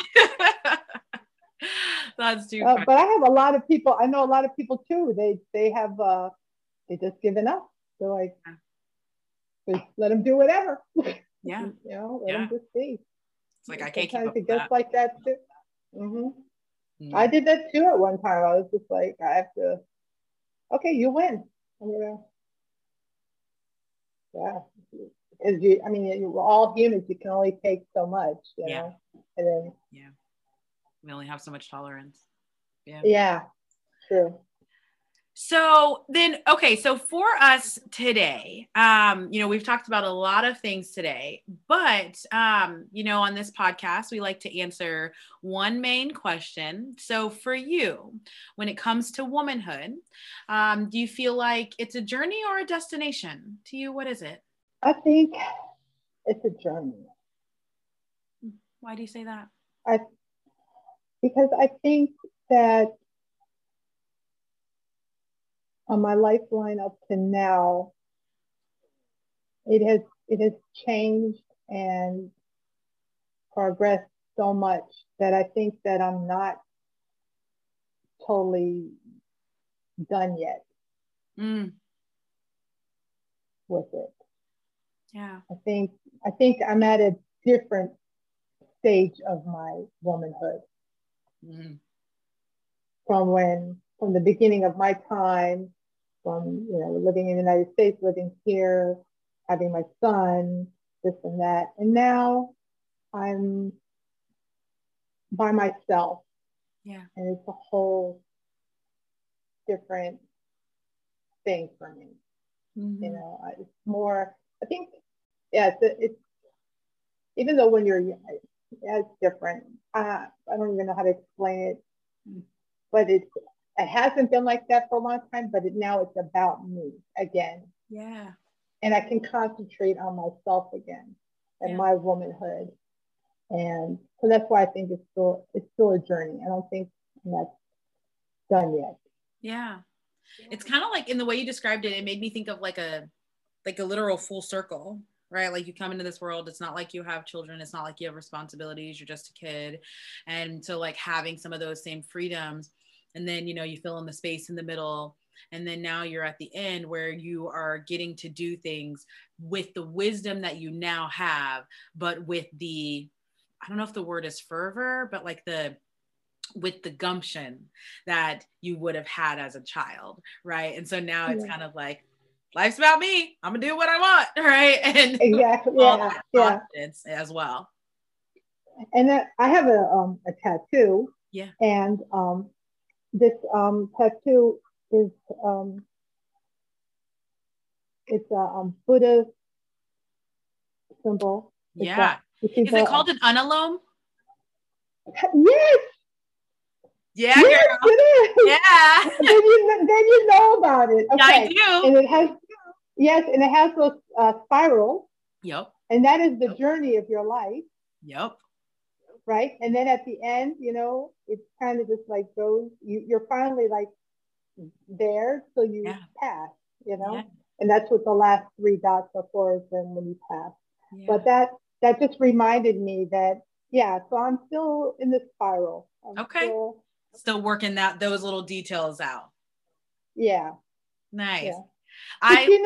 That's too funny. But I have a lot of people, I know a lot of people too. They have, they just given up. They're like, let them do whatever. Yeah. You know, let them just be. It's like, I can't keep up with that. Like that too. Mm-hmm. I did that too at one time. I was just like, I have to, okay, you win. I'm gonna, I mean, we're all humans. You can only take so much, you know? And then, we only have so much tolerance. Yeah. Yeah, true. So then, okay. So for us today, you know, we've talked about a lot of things today, but, you know, on this podcast, we like to answer one main question. So for you, when it comes to womanhood, do you feel like it's a journey or a destination? To you, what is it? I think it's a journey. Why do you say that? Because I think that on my lifeline up to now, it has changed and progressed so much that I think that I'm not totally done yet with it. Yeah. I think I'm at a different stage of my womanhood from the beginning of my time. From, you know, living in the United States, living here, having my son, this and that. And now I'm by myself. Yeah. And it's a whole different thing for me. Mm-hmm. You know, it's more, I think, it's even though when you're young, it's different. I don't even know how to explain it, but it hasn't been like that for a long time, but now it's about me again. Yeah. And I can concentrate on myself again and my womanhood. And so that's why I think it's still a journey. I don't think that's done yet. Yeah. It's kind of like in the way you described it, it made me think of like a literal full circle, right? Like you come into this world, it's not like you have children. It's not like you have responsibilities. You're just a kid. And so like having some of those same freedoms, and then, you know, you fill in the space in the middle, and then now you're at the end where you are getting to do things with the wisdom that you now have, but with the, I don't know if the word is fervor, but like with the gumption that you would have had as a child, right? And so now it's kind of like, life's about me. I'm gonna do what I want, right? And exactly, all that confidence as well. And then I have a tattoo, and this tattoo is it's a Buddha symbol. Is it called an unalome? Yes. Yeah, yes, girl. It is. Yeah. then you know about it. Okay. I do. And it has, and it has those spirals. Yep. And that is the journey of your life. Yep. Right. And then at the end, you know, it's kind of just like goes, you're finally like there. So you pass, you know, and that's what the last three dots are for, is then when you pass. Yeah. But that just reminded me that, so I'm still in the spiral. Still working those little details out. Yeah. Nice. Yeah. Nobody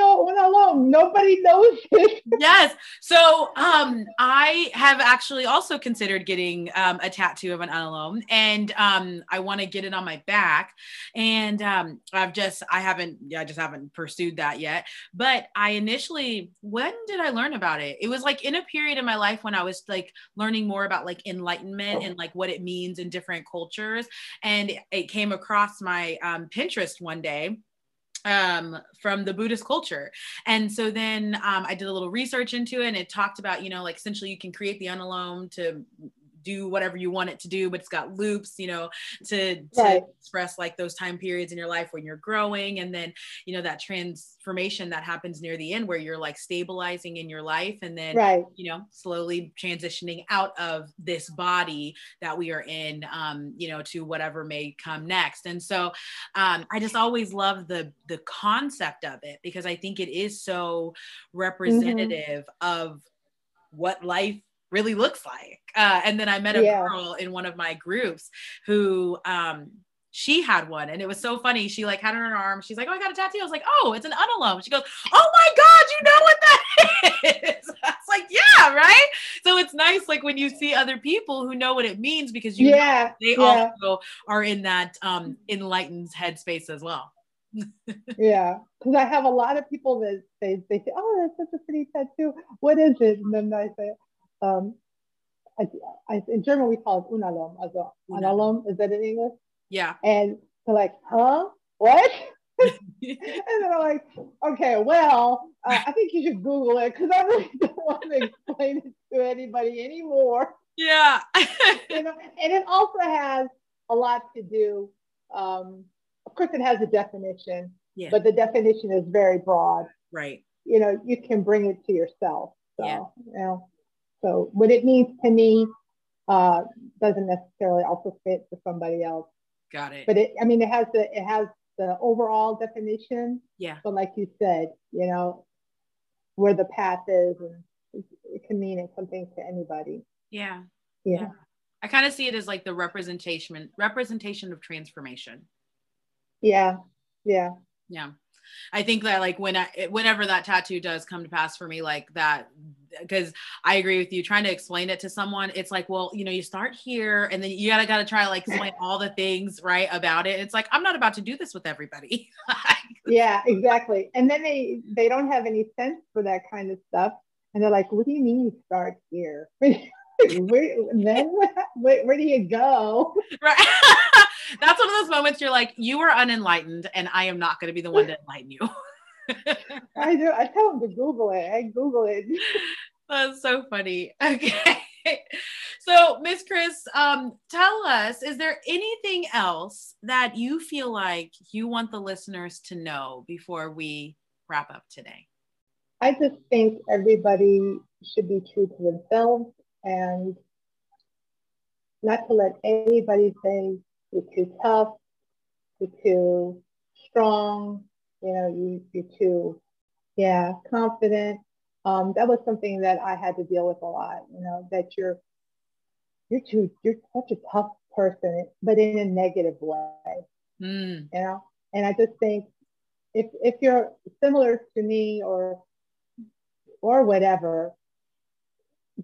knows this. Yes. So I have actually also considered getting a tattoo of an unalome, and I want to get it on my back. And I just haven't pursued that yet. But I initially, when did I learn about it? It was like in a period in my life when I was like learning more about like enlightenment and like what it means in different cultures. And it came across my Pinterest one day, from the Buddhist culture. And so then I did a little research into it, and it talked about, you know, like essentially you can create the unalome to do whatever you want it to do, but it's got loops, you know, to express like those time periods in your life when you're growing. And then, you know, that transformation that happens near the end where you're like stabilizing in your life, and then, you know, slowly transitioning out of this body that we are in, you know, to whatever may come next. And so I just always love the concept of it, because I think it is so representative of what life really looks like. And then I met a girl in one of my groups who, she had one, and it was so funny. She like had it on her arm. She's like, "Oh, I got a tattoo." I was like, "Oh, it's an unalome." She goes, "Oh my God, you know what that is?" I was like, "Yeah, right." So it's nice, like when you see other people who know what it means, because you know they also are in that enlightened headspace as well. Because I have a lot of people that they say, "Oh, that's such a pretty tattoo. What is it?" And then I say, in German we call it unalome. Also, unalome, is that in English? Yeah. And they're like, "Huh? What?" And they're like, "Okay, well, I think you should Google it, because I really don't want to explain it to anybody anymore." Yeah. You know, and it also has a lot to do. Of course, it has a definition, but the definition is very broad. Right. You know, you can bring it to yourself. So, you know. So what it means to me doesn't necessarily also fit for somebody else. Got it. But it has the overall definition. Yeah. But like you said, you know, where the path is, and it can mean something to anybody. Yeah. Yeah. I kind of see it as like the representation of transformation. Yeah. Yeah. Yeah. I think that like whenever that tattoo does come to pass for me, like that, because I agree with you, trying to explain it to someone, it's like, well, you know, you start here, and then you gotta try to like explain all the things right about it. It's like, I'm not about to do this with everybody. Yeah, exactly. And then they don't have any sense for that kind of stuff, and they're like, "What do you mean you start here? where do you go?" Right. That's one of those moments you're like, you are unenlightened, and I am not going to be the one to enlighten you. I do. I tell them to Google it. I Google it. That's so funny. Okay. So Miss Chris, tell us, is there anything else that you feel like you want the listeners to know before we wrap up today? I just think everybody should be true to themselves, and not to let anybody say you're too tough, you're too strong, you know, you're too, confident. That was something that I had to deal with a lot, you know, that you're such a tough person, but in a negative way, you know? And I just think if you're similar to me or whatever,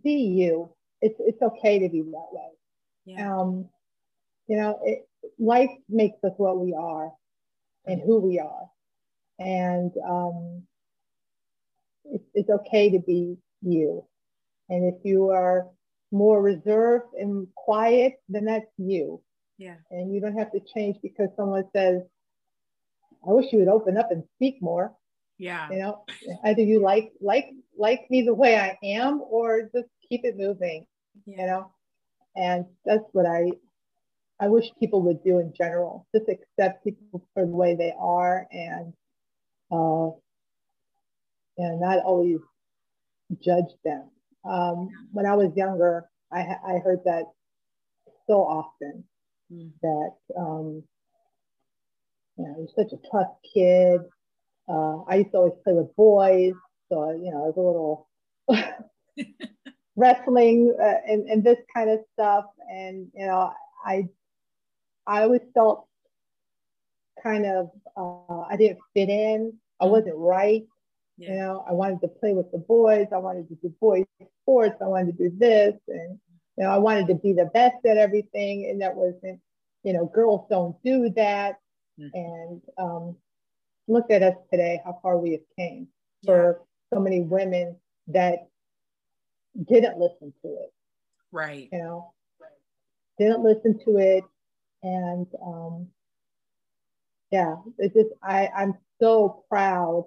be you. It's okay to be that way. Yeah. You know, life makes us what we are and who we are. And it's okay to be you. And if you are more reserved and quiet, then that's you. Yeah. And you don't have to change because someone says, I wish you would open up and speak more. Yeah. You know, either you like me the way I am or just keep it moving, you know? And that's what I wish people would do in general, just accept people for the way they are and not always judge them. When I was younger, I heard that so often, that, you know, you're such a tough kid. I used to always play with boys. So, you know, I was a little wrestling and this kind of stuff. And, you know, I always felt kind of, I didn't fit in. I wasn't right. Yeah. You know, I wanted to play with the boys. I wanted to do boys sports. I wanted to do this. And, you know, I wanted to be the best at everything. And that wasn't, you know, girls don't do that. And look at us today, how far we have came for so many women that didn't listen to it. Right. You know, didn't listen to it. And it's just, I'm so proud.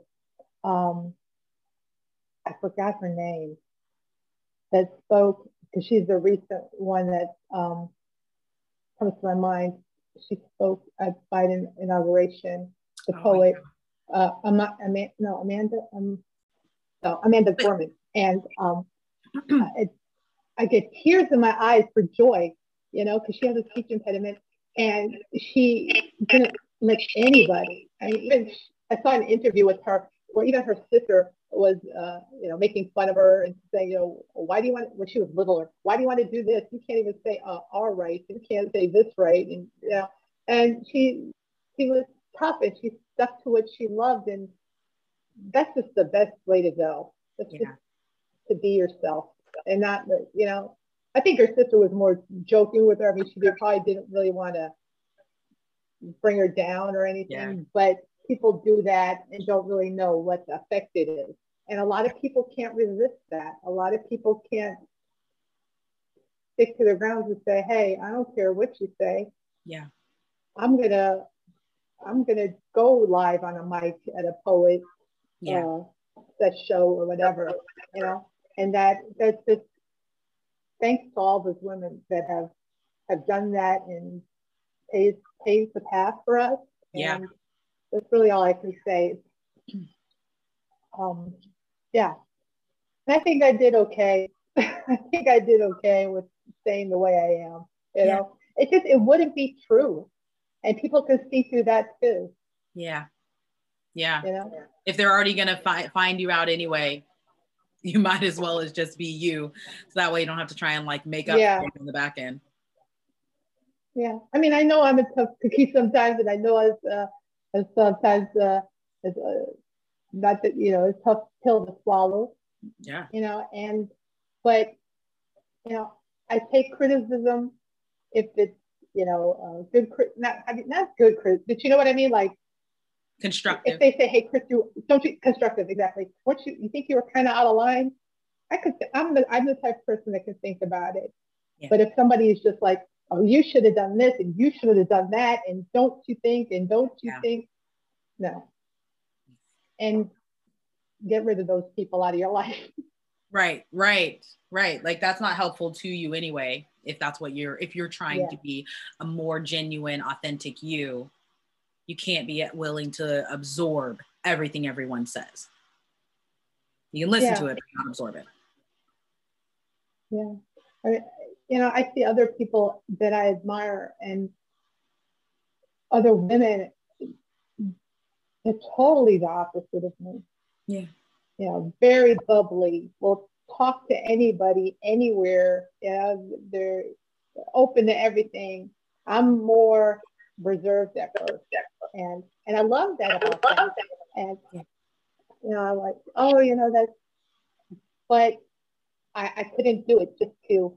I forgot her name that spoke, because she's the recent one that comes to my mind. She spoke at Biden inauguration. The poet, Amanda Gorman, and I get tears in my eyes for joy, you know, because she has a speech impediment, and she didn't let anybody. I mean, even I saw an interview with her where even her sister was, you know, making fun of her and saying, you know, why do you want? When she was littler, why do you want to do this? You can't even say all right. You can't say this right, and you know, and she was tough, and she stuck to what she loved, and that's just the best way to go. It's just to be yourself and not, you know, I think her sister was more joking with her. I mean, she probably didn't really want to bring her down or anything, but people do that and don't really know what the effect it is. And a lot of people can't resist that. A lot of people can't stick to their grounds and say, hey, I don't care what you say. Yeah. I'm gonna go live on a mic at a poet that show or whatever, you know, and that's just thanks to all those women that have done that and paved the path for us. And that's really all I can say. And I think I did okay. I think I did okay with staying the way I am. You know, it just wouldn't be true. And people can see through that too. Yeah. Yeah. You know? If they're already going to find you out anyway, you might as well as just be you. So that way you don't have to try and like make up on the back end. Yeah. I mean, I know I'm a tough cookie sometimes, and I know I was sometimes not that, you know, it's a tough pill to swallow. Yeah. You know, but, you know, I take criticism if it's, you know, but you know what I mean? Like constructive. If they say, hey, Chris, constructive. Exactly. What you think you were kind of out of line? I'm the type of person that can think about it. Yeah. But if somebody is just like, oh, you should have done this and you should have done that. And don't you think, think, no. And get rid of those people out of your life. Right. Like that's not helpful to you anyway. If that's what if you're trying to be a more genuine, authentic you, you can't be willing to absorb everything everyone says. You can listen to it, but not absorb it. Yeah. I mean, you know, I see other people that I admire and other women, they're totally the opposite of me. Yeah. You know, very bubbly, will talk to anybody, anywhere. Yeah, they're open to everything. I'm more reserved at first. And I love that about them. And, you know, I'm like, oh, you know, that's, but I couldn't do it just to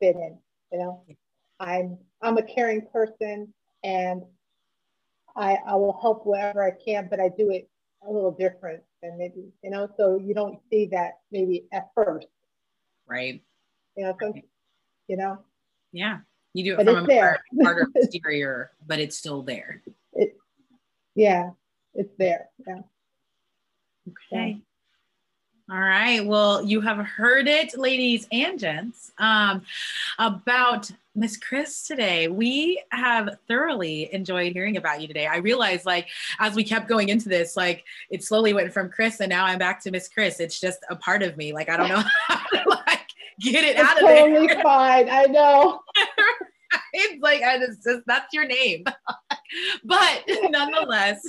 fit in, you know. I'm a caring person, and I will help wherever I can, but I do it a little different than maybe, you know, so you don't see that maybe at first. Right. You know, so, you know. Yeah. You do it from a harder exterior, but it's still there. Yeah, it's there. Yeah. Okay. All right. Well, you have heard it, ladies and gents, about Miss Chris today. We have thoroughly enjoyed hearing about you today. I realized, like, as we kept going into this, like, it slowly went from Chris and now I'm back to Miss Chris. It's just a part of me. Like, I don't know how to, like, get it out of there. It's totally fine. I know. It's like, that's your name. But nonetheless,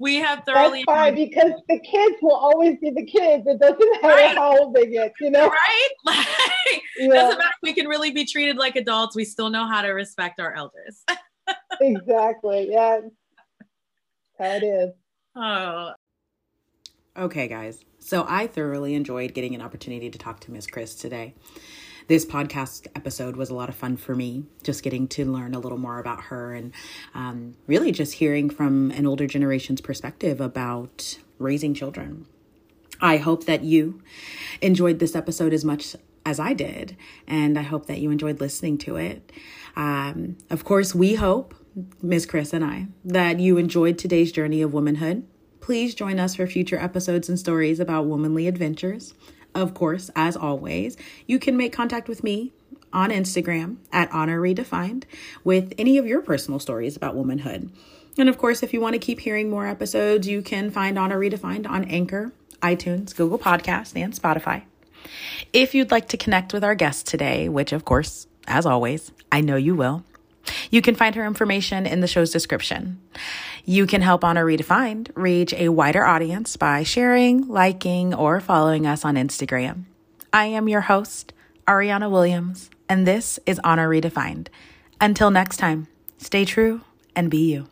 we have thoroughly. That's fine, because the kids will always be the kids. It doesn't matter how old they get, you know? Right? Like, it doesn't matter if we can really be treated like adults. We still know how to respect our elders. Exactly. Yeah. That is. Oh. Okay, guys. So I thoroughly enjoyed getting an opportunity to talk to Miss Chris today. This podcast episode was a lot of fun for me, just getting to learn a little more about her and really just hearing from an older generation's perspective about raising children. I hope that you enjoyed this episode as much as I did, and I hope that you enjoyed listening to it. Of course, we hope, Ms. Chris and I, that you enjoyed today's journey of womanhood. Please join us for future episodes and stories about womanly adventures. Of course, as always, you can make contact with me on Instagram at Honor Redefined with any of your personal stories about womanhood. And of course, if you want to keep hearing more episodes, you can find Honor Redefined on Anchor, iTunes, Google Podcasts, and Spotify. If you'd like to connect with our guest today, which of course, as always, I know you will, you can find her information in the show's description. You can help Honor Redefined reach a wider audience by sharing, liking, or following us on Instagram. I am your host, Ariana Williams, and this is Honor Redefined. Until next time, stay true and be you.